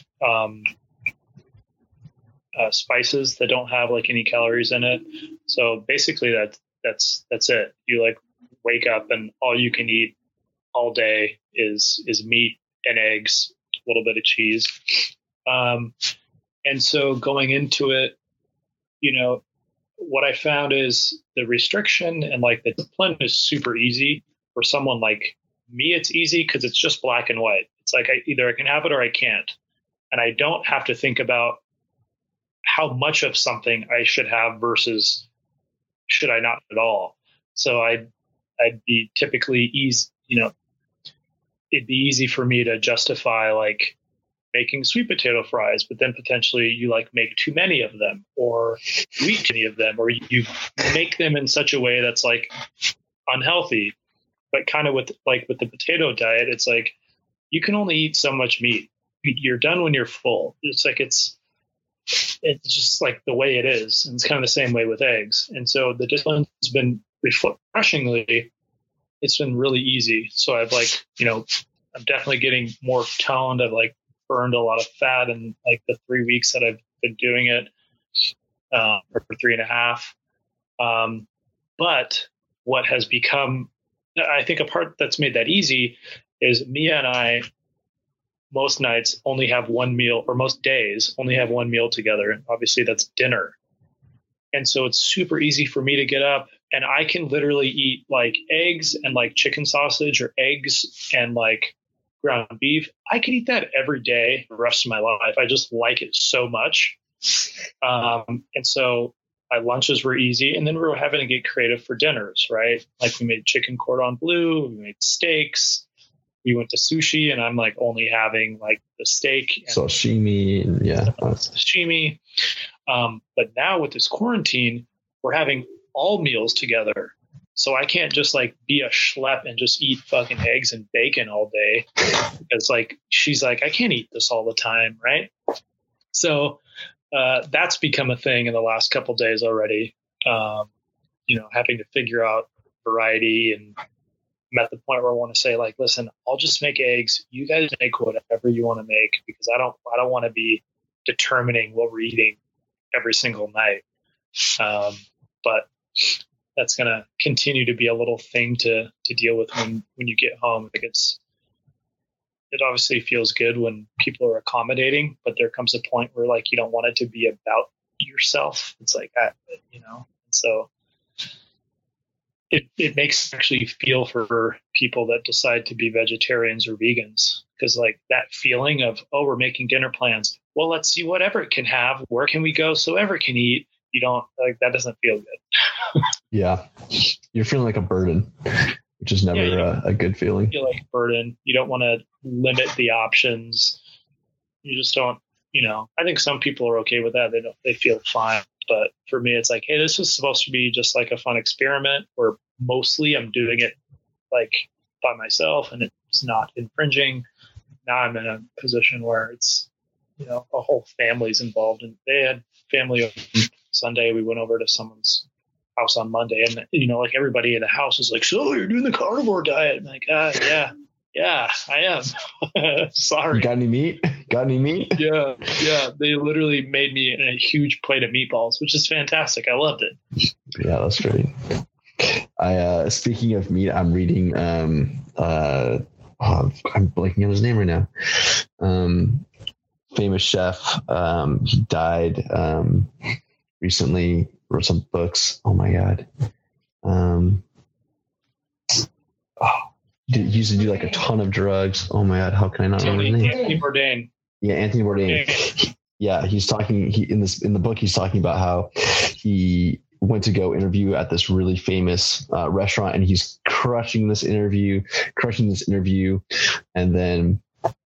spices that don't have like any calories in it. So basically that's it. You like wake up and all you can eat all day is meat and eggs, a little bit of cheese. And so going into it, what I found is the restriction and like the discipline is super easy. For someone like me, it's easy because it's just black and white. It's like either I can have it or I can't. And I don't have to think about how much of something I should have versus should I not at all. So I'd be typically easy, it'd be easy for me to justify like making sweet potato fries, but then potentially you like make too many of them, or you eat too many of them, or you make them in such a way that's like unhealthy. But kind of with the potato diet, it's like you can only eat so much meat. You're done when you're full. It's like it's just like the way it is. And it's kind of the same way with eggs. And so the discipline has been refreshingly, it's been really easy. So I've like, you know, I'm definitely getting more toned. I've like burned a lot of fat in like the 3 weeks that I've been doing it, or 3.5. But what has become, I think a part that's made that easy is Mia and I most nights only have one meal, or most days only have one meal together. Obviously that's dinner. And so it's super easy for me to get up and I can literally eat like eggs and like chicken sausage, or eggs and like ground beef. I could eat that every day the rest of my life. I just like it so much. And so my lunches were easy, and then we were having to get creative for dinners, right? Like we made chicken cordon bleu, we made steaks, we went to sushi, and I'm like only having like the steak and sashimi. Yeah. Sashimi. But now with this quarantine, we're having all meals together. So I can't just like be a schlep and just eat fucking eggs and bacon all day. It's like, she's like, I can't eat this all the time. Right. So, that's become a thing in the last couple of days already. You know, having to figure out variety, and I'm at the point where I want to say like, listen, I'll just make eggs. You guys make whatever you want to make, because I don't want to be determining what we're eating every single night. But that's going to continue to be a little thing to deal with when you get home. I think it obviously feels good when people are accommodating, but there comes a point where like, you don't want it to be about yourself. It's like that, you know? So it makes actually feel for people that decide to be vegetarians or vegans. Cause like that feeling of, oh, we're making dinner plans. Well, let's see what Everett can have. Where can we go so Everett can eat? You don't like, that doesn't feel good. Yeah. You're feeling like a burden, which is never a good feeling. You feel like a burden. You don't want to limit the options. You just don't, you know, I think some people are okay with that. They feel fine. But for me, it's like, hey, this is supposed to be just like a fun experiment where mostly I'm doing it like by myself and it's not infringing. Now I'm in a position where it's, you know, a whole family's involved, and they had family on Sunday. We went over to someone's house on Monday, and you know, like everybody in the house is like, so you're doing the carnivore diet? I'm like, yeah, I am. Sorry. Got any meat? Yeah. They literally made me a huge plate of meatballs, which is fantastic. I loved it. Yeah, that's great. I speaking of meat, I'm reading I'm blanking on his name right now. Famous chef. He died recently. Wrote some books. Oh my God. He used to do like a ton of drugs. Oh my God. How can I not remember his name? Anthony Bourdain. Yeah. Anthony Bourdain. Yeah. He's talking, in the book, he's talking about how he went to go interview at this really famous restaurant, and he's crushing this interview. And then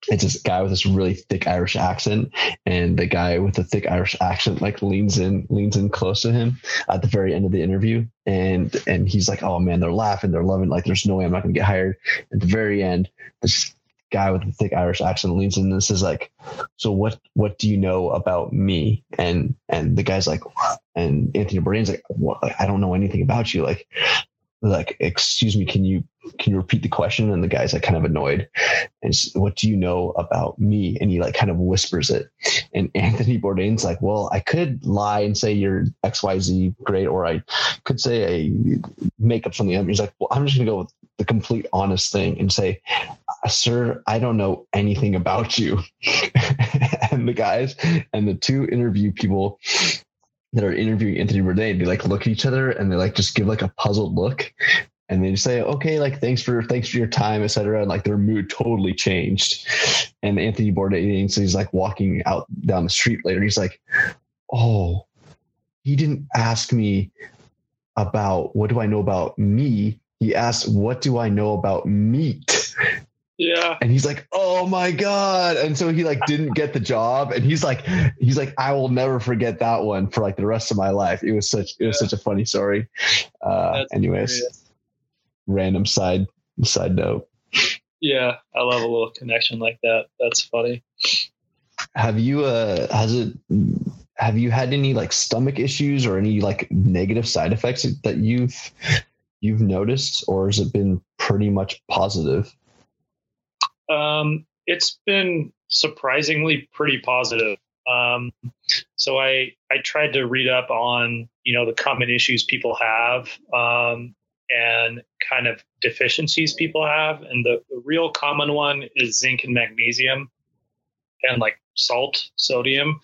it's this guy with this really thick Irish accent, and the guy with the thick Irish accent like leans in close to him at the very end of the interview, and he's like, oh man, they're laughing, they're loving, like there's no way I'm not gonna get hired. At the very end, this guy with the thick Irish accent leans in and says like, so what do you know about me? And the guy's like, what? And Anthony Bourdain's like, what? I don't know anything about you. Like, excuse me, can you repeat the question? And the guy's like kind of annoyed. And what do you know about me? And he like kind of whispers it. And Anthony Bourdain's like, well, I could lie and say you're XYZ great, or I could say I make up something. He's like, well, I'm just gonna go with the complete honest thing and say, sir, I don't know anything about you. And the guys and the two interview people that are interviewing Anthony Bourdain, they like look at each other and they like just give like a puzzled look, and they just say, okay, like thanks for your time, etc. And like their mood totally changed. And Anthony Bourdain, so he's like walking out down the street later, he's like, oh, he didn't ask me about what do I know about me. He asked, what do I know about meat? Yeah. And he's like, oh my God. And so he like didn't get the job. And he's like, I will never forget that one for like the rest of my life. It was such, it was such a funny story. Anyways, hilarious. Random side note. Yeah. I love a little connection like that. That's funny. Have you, have you had any like stomach issues or any like negative side effects that you've noticed, or has it been pretty much positive? It's been surprisingly pretty positive. So I tried to read up on, the common issues people have, and kind of deficiencies people have. And the real common one is zinc and magnesium and like salt, sodium.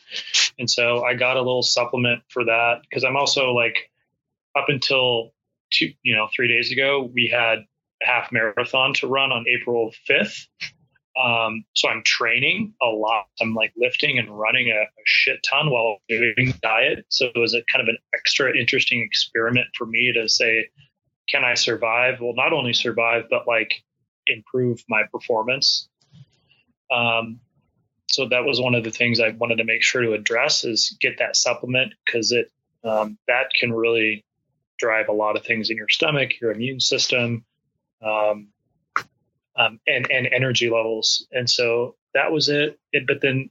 And so I got a little supplement for that, because I'm also like, up until 3 days ago, we had a half marathon to run on April 5th. So I'm training a lot. I'm like lifting and running a shit ton while doing diet. So it was a kind of an extra interesting experiment for me to say, can I survive? Well, not only survive, but like improve my performance. So that was one of the things I wanted to make sure to address, is get that supplement, because it, that can really drive a lot of things in your stomach, your immune system, and energy levels. And so that was it. But then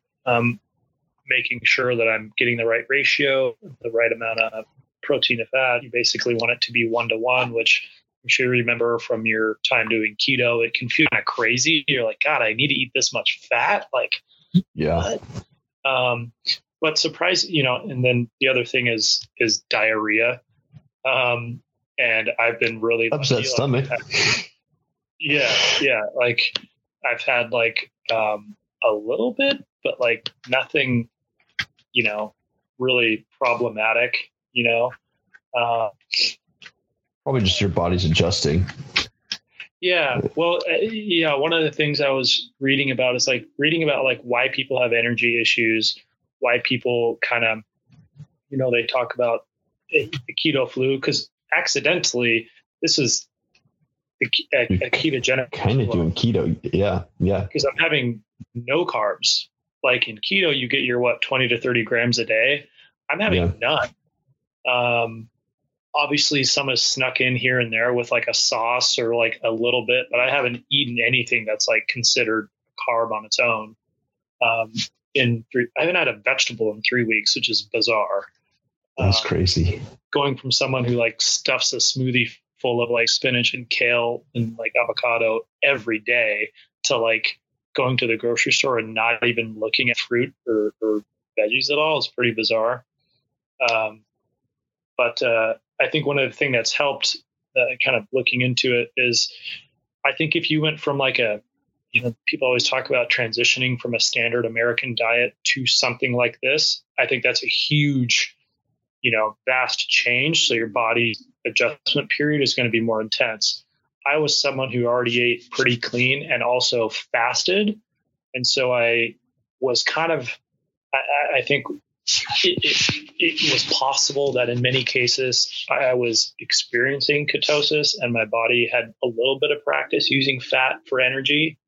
making sure that I'm getting the right ratio, the right amount of protein to fat. You basically want it to be 1-to-1, which I'm sure you remember from your time doing keto. It can feel kind of crazy. You're like, God, I need to eat this much fat. Like, yeah. What? But surprise, and then the other thing is diarrhea. And I've been really upset stomach. Yeah. Like I've had like, a little bit, but like nothing, really problematic, probably just your body's adjusting. Yeah. Well, yeah. One of the things I was reading about is like reading about like why people have energy issues, why people kind of, they talk about the keto flu, because accidentally this is a ketogenic kind of doing keto. Yeah because I'm having no carbs. Like in keto you get your 20 to 30 grams a day. I'm having none. Obviously some is snuck in here and there with like a sauce or like a little bit, but I haven't eaten anything that's like considered carb on its own. I haven't had a vegetable in 3 weeks, which is bizarre. That's crazy. Going from someone who like stuffs a smoothie full of like spinach and kale and like avocado every day to like going to the grocery store and not even looking at fruit or veggies at all is pretty bizarre. But I think one of the things that's helped kind of looking into it is, I think if you went from like people always talk about transitioning from a standard American diet to something like this, I think that's a huge vast change. So your body adjustment period is going to be more intense. I was someone who already ate pretty clean and also fasted. And so I was kind of, I think it was possible that in many cases I was experiencing ketosis and my body had a little bit of practice using fat for energy.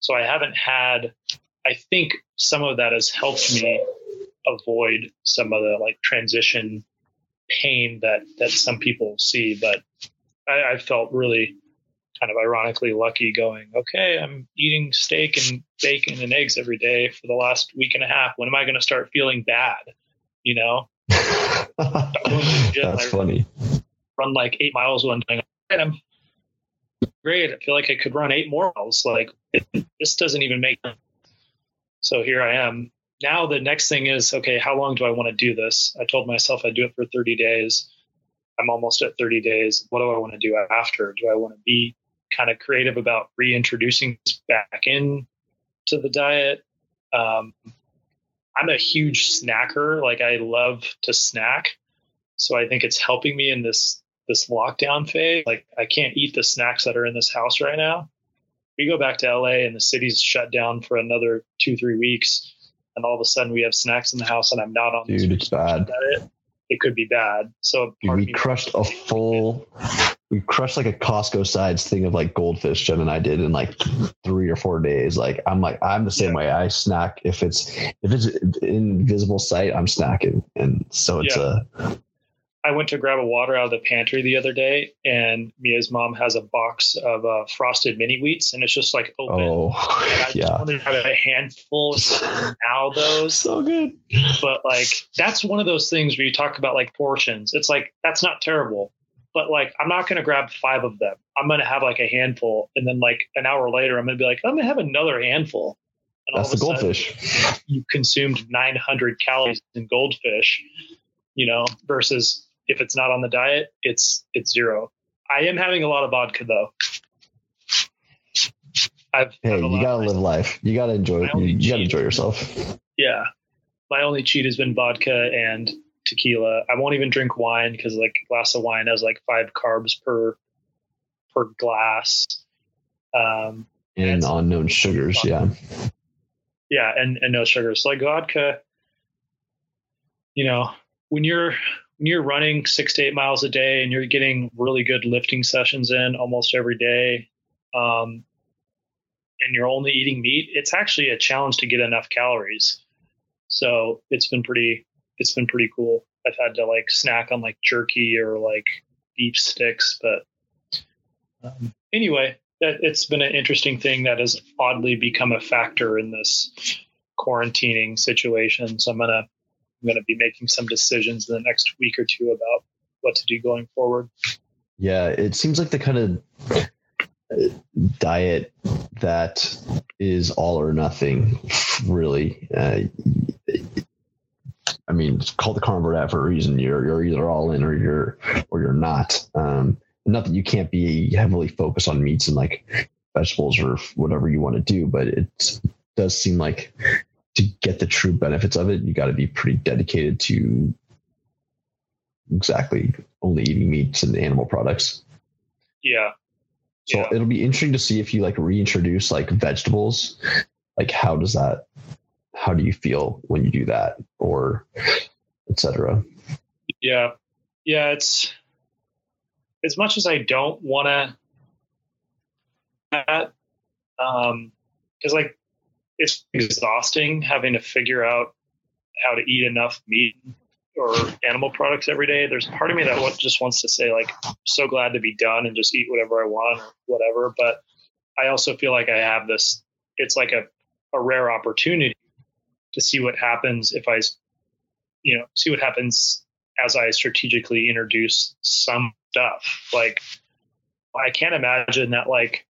So I think some of that has helped me avoid some of the like transition pain that some people see. But I felt really kind of ironically lucky going, okay, I'm eating steak and bacon and eggs every day for the last week and a half. When am I going to start feeling bad? That's funny. Run like 8 miles one time. I'm great. I feel like I could run 8 more miles. Like this doesn't even make sense. So here I am. Now the next thing is, okay, how long do I want to do this? I told myself I'd do it for 30 days. I'm almost at 30 days. What do I want to do after? Do I want to be kind of creative about reintroducing this back in to the diet? I'm a huge snacker. Like I love to snack. So I think it's helping me in this lockdown phase. Like I can't eat the snacks that are in this house right now. We go back to LA and the city's shut down for another 2-3 weeks. And all of a sudden we have snacks in the house and I'm not on this. Dude, it's bad. It could be bad. So we crushed a full we crushed like a Costco size thing of like goldfish, Jen and I did in like 3 or 4 days. I'm the same way. I snack if it's invisible sight, I'm snacking. And so it's I went to grab a water out of the pantry the other day, and Mia's mom has a box of frosted mini wheats, and it's just like open. Oh, and I just wanted to have a handful of those. So good. But like, that's one of those things where you talk about like portions. It's like, that's not terrible, but like, I'm not going to grab 5 of them. I'm going to have like a handful. And then like an hour later, I'm going to be like, I'm going to have another handful. And that's all of the goldfish. You consumed 900 calories in goldfish, you know, versus if it's not on the diet, it's 0. I am having a lot of vodka though. You gotta live life. You gotta enjoy it. You gotta enjoy yourself. Yeah. My only cheat has been vodka and tequila. I won't even drink wine because like a glass of wine has like 5 carbs per glass. And unknown sugars. Vodka. Yeah. Yeah. And no sugars. So like vodka, you know, when you're running 6 to 8 miles a day and you're getting really good lifting sessions in almost every day, and you're only eating meat, it's actually a challenge to get enough calories. So it's been pretty cool. I've had to like snack on like jerky or like beef sticks, but anyway, it's been an interesting thing that has oddly become a factor in this quarantining situation. So I'm going to be making some decisions in the next week or two about what to do going forward. Yeah. It seems like the kind of diet that is all or nothing, really. I mean, it's called the carnivore diet for a reason. You're either all in or you're not. Not that you can't be heavily focused on meats and like vegetables or whatever you want to do, but it does seem like to get the true benefits of it, you got to be pretty dedicated to exactly only eating meats and animal products. Yeah. So it'll be interesting to see if you like reintroduce like vegetables, like how do you feel when you do that, or et cetera? Yeah. Yeah. It's as much as I don't want to, cause like, it's exhausting having to figure out how to eat enough meat or animal products every day. There's part of me that just wants to say like, I'm so glad to be done and just eat whatever I want or whatever. But I also feel like I have this, it's like a rare opportunity to see what happens if I, you know, see what happens as I strategically introduce some stuff. Like, I can't imagine that like,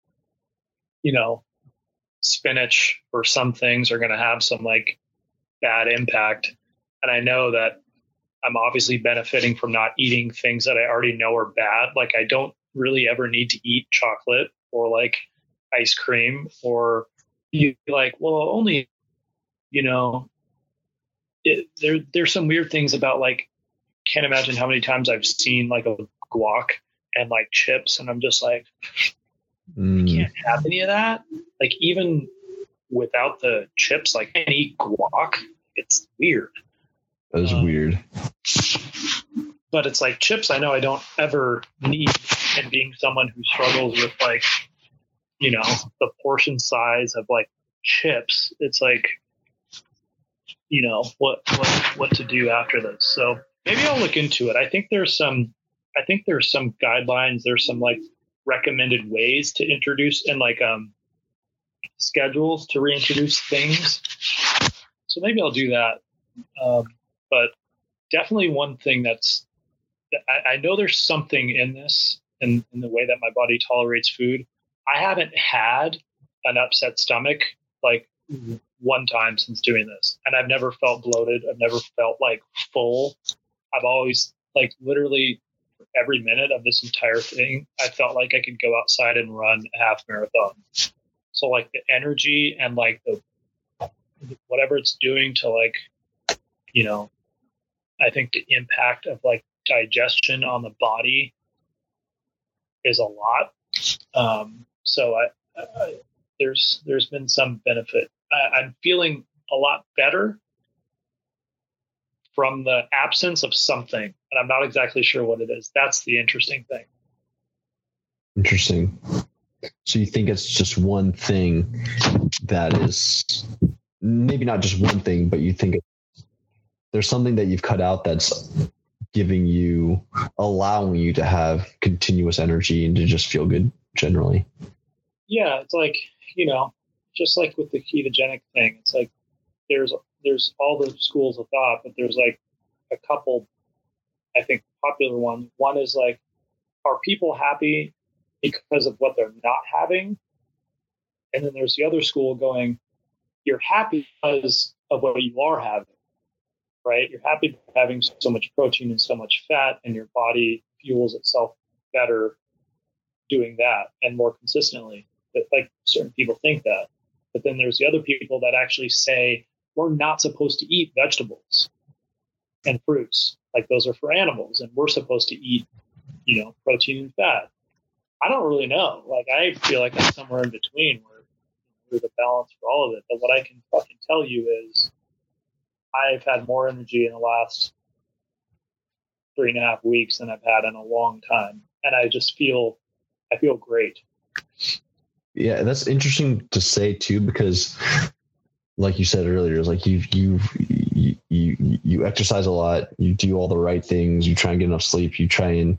you know, spinach or some things are going to have some like bad impact. And I know that I'm obviously benefiting from not eating things that I already know are bad. Like I don't really ever need to eat chocolate or like ice cream, or you like, well, only, you know, there's some weird things about like, can't imagine how many times I've seen like a guac and like chips. And I'm just like, you can't have any of that. Like even without the chips, like any guac, it's weird. That is weird. But it's like chips I know I don't ever need. And being someone who struggles with like, you know, the portion size of like chips, it's like, you know, what to do after this. So maybe I'll look into it. I think there's some guidelines. There's some like recommended ways to introduce and like schedules to reintroduce things. So maybe I'll do that. But definitely one thing I know there's something in this and in the way that my body tolerates food. I haven't had an upset stomach like one time since doing this, and I've never felt bloated. I've never felt like full. I've always like literally every minute of this entire thing, I felt like I could go outside and run a half marathon. So like the energy and like the whatever it's doing to like, you know, I think the impact of like digestion on the body is a lot. So there's been some benefit. I'm feeling a lot better from the absence of something, and I'm not exactly sure what it is. That's the interesting thing. Interesting. So you think it's just one thing that is maybe not just one thing, but you think there's something that you've cut out that's allowing you to have continuous energy and to just feel good generally. Yeah. It's like, just like with the ketogenic thing, it's like, there's all the schools of thought, but there's like a couple, I think, popular ones. One is like, are people happy because of what they're not having? And then there's the other school going, you're happy because of what you are having, right? You're happy having so much protein and so much fat, and your body fuels itself better doing that and more consistently. But like certain people think that. But then there's the other people that actually say, we're not supposed to eat vegetables and fruits. Like those are for animals, and we're supposed to eat, protein and fat. I don't really know. Like, I feel like I'm somewhere in between where there's a balance for all of it. But what I can fucking tell you is I've had more energy in the last 3.5 weeks than I've had in a long time. And I just feel great. Yeah. That's interesting to say too, because like you said earlier, it's like you exercise a lot, you do all the right things, you try and get enough sleep, you try and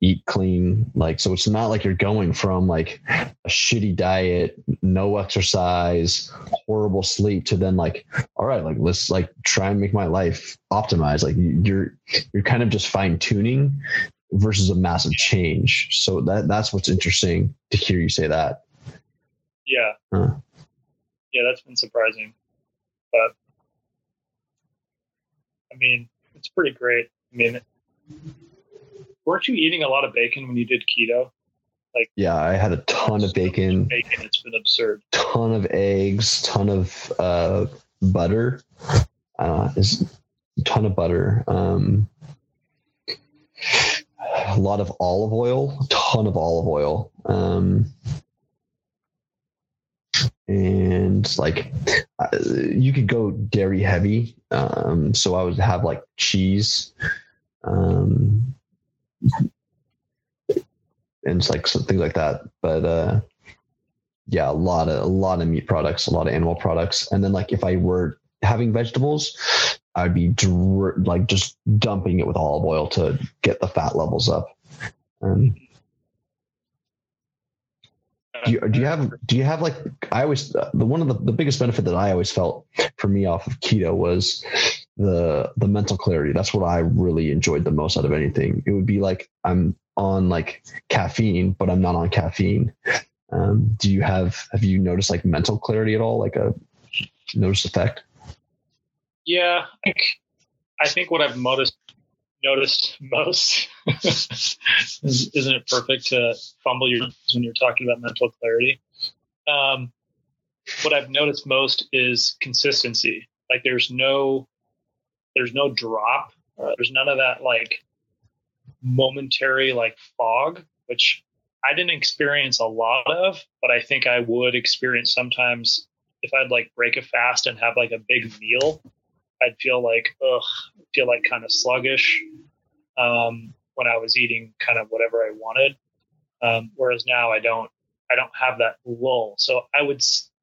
eat clean. Like, so it's not like you're going from like a shitty diet, no exercise, horrible sleep to then like, all right, like let's like try and make my life optimized. Like you're kind of just fine tuning versus a massive change. So that's what's interesting to hear you say that. Yeah. Huh. Yeah. That's been surprising, but I mean, it's pretty great. I mean, weren't you eating a lot of bacon when you did keto? Like, yeah, I had a ton of bacon. It's been absurd. Ton of eggs, ton of butter. Ton of butter. A lot of olive oil. Ton of olive oil. And like, you could go dairy heavy. So I would have like cheese. And it's like some things like that, but yeah, a lot of meat products, a lot of animal products, and then like if I were having vegetables, I'd be like just dumping it with olive oil to get the fat levels up. Do you have like I always the biggest benefit that I always felt for me off of keto was the mental clarity. That's what I really enjoyed the most out of anything. It would be like, I'm on like caffeine, but I'm not on caffeine. Do you have you noticed like mental clarity at all? Like a noticed effect? Yeah. I think what I've noticed most isn't it perfect to fumble your words when you're talking about mental clarity? What I've noticed most is consistency. Like there's no drop. There's none of that like momentary like fog, which I didn't experience a lot of, but I think I would experience sometimes if I'd like break a fast and have like a big meal. I'd feel like kind of sluggish when I was eating kind of whatever I wanted. Whereas now I don't have that lull. So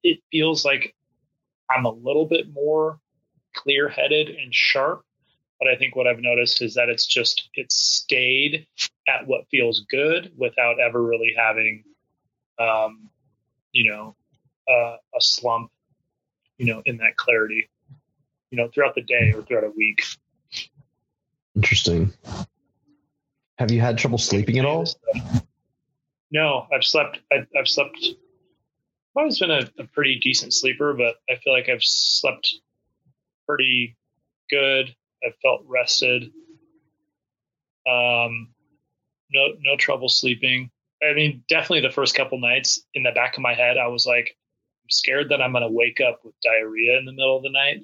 it feels like I'm a little bit more clear-headed and sharp, but I think what I've noticed is that it's stayed at what feels good without ever really having, a slump, in that clarity, throughout the day or throughout a week. Interesting. Have you had trouble sleeping at all? No, I've slept. I've always been a pretty decent sleeper, but I feel like I've slept pretty good. I felt rested. No trouble sleeping. I mean, definitely the first couple nights in the back of my head, I was like, I'm scared that I'm going to wake up with diarrhea in the middle of the night.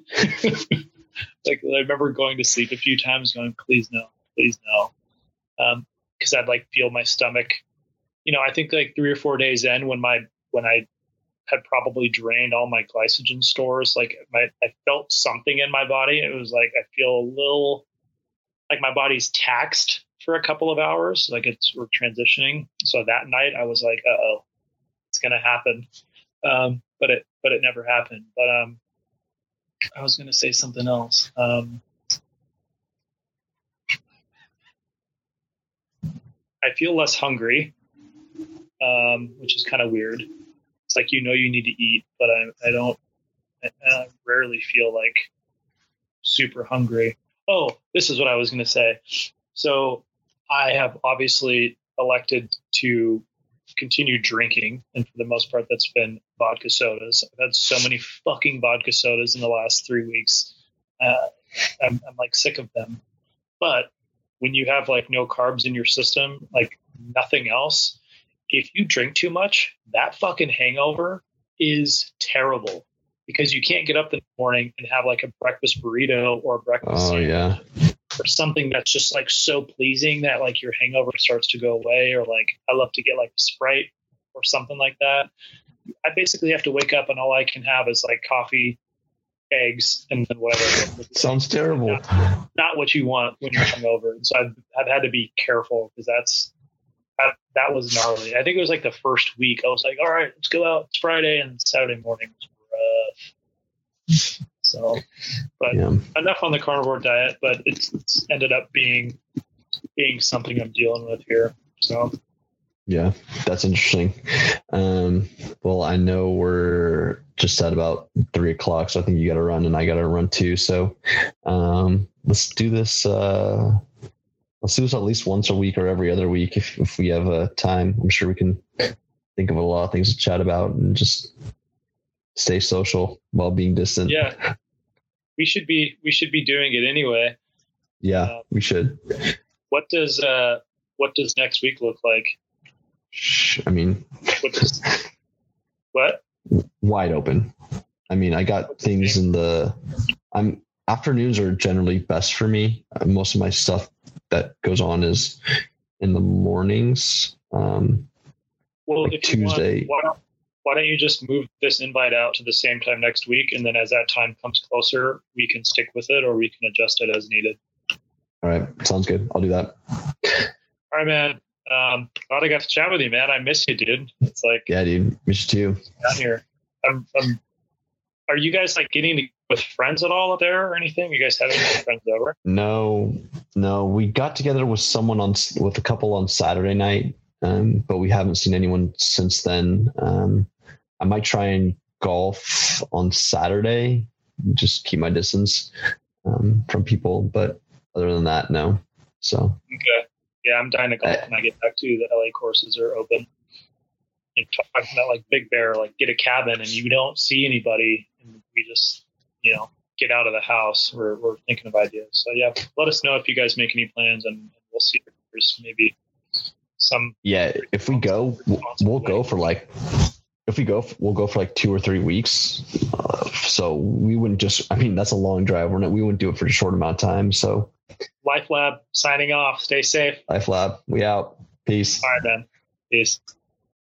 Like, I remember going to sleep a few times going, please no. Cause I'd like feel my stomach, I think like 3 or 4 days in when I had probably drained all my glycogen stores. Like I felt something in my body. It was like, I feel a little like my body's taxed for a couple of hours. Like we're transitioning. So that night I was like, uh-oh, it's going to happen. But it never happened. But, I was going to say something else. I feel less hungry, which is kind of weird. It's like, you need to eat, but I rarely feel like super hungry. Oh, this is what I was going to say. So I have obviously elected to continue drinking. And for the most part, that's been vodka sodas. I've had so many fucking vodka sodas in the last 3 weeks. I'm like sick of them. But when you have like no carbs in your system, like nothing else, if you drink too much, that fucking hangover is terrible because you can't get up in the morning and have like a breakfast burrito or a breakfast sandwich. Yeah. Or something that's just like so pleasing that like your hangover starts to go away, or like I love to get like a Sprite or something like that. I basically have to wake up and all I can have is like coffee, eggs, and then whatever. Sounds terrible. Not what you want when you're hungover. So I've had to be careful because that was gnarly. I think it was like the first week I was like, all right, let's go out. It's Friday, and Saturday morning was rough. So, but yeah. Enough on the carnivore diet, but it's ended up being something I'm dealing with here. So, yeah, that's interesting. Well, I know we're just at about 3 o'clock, so I think you got to run and I got to run too. So, let's do this. Let's do this at least once a week or every other week if we have time. I'm sure we can think of a lot of things to chat about and just stay social while being distant. Yeah, we should be doing it anyway. Yeah, we should. What does next week look like? I mean, what? Wide open. I mean, I got things in the. Afternoons are generally best for me. Most of my stuff that goes on is in the mornings. Well, like if Tuesday. Why don't you just move this invite out to the same time next week? And then as that time comes closer, we can stick with it or we can adjust it as needed. All right. Sounds good. I'll do that. All right, man. Glad I got to chat with you, man. I miss you, dude. It's like, yeah, dude. Miss you too. Down here. Are you guys like getting with friends at all there or anything? You guys having friends over? No, we got together with with a couple on Saturday night. But we haven't seen anyone since then. I might try and golf on Saturday, just keep my distance from people. But other than that, no. So okay, yeah, I'm dying to golf when I get back to the LA courses are open. You're talking about like Big Bear, like get a cabin and you don't see anybody, and we just get out of the house. We're thinking of ideas. So yeah, let us know if you guys make any plans, and we'll see if there's maybe. If we go, we'll go for like 2 or 3 weeks. So we wouldn't that's a long drive. We wouldn't do it for a short amount of time. So Life Lab signing off. Stay safe. Life Lab. We out. Peace. All right, man. Peace.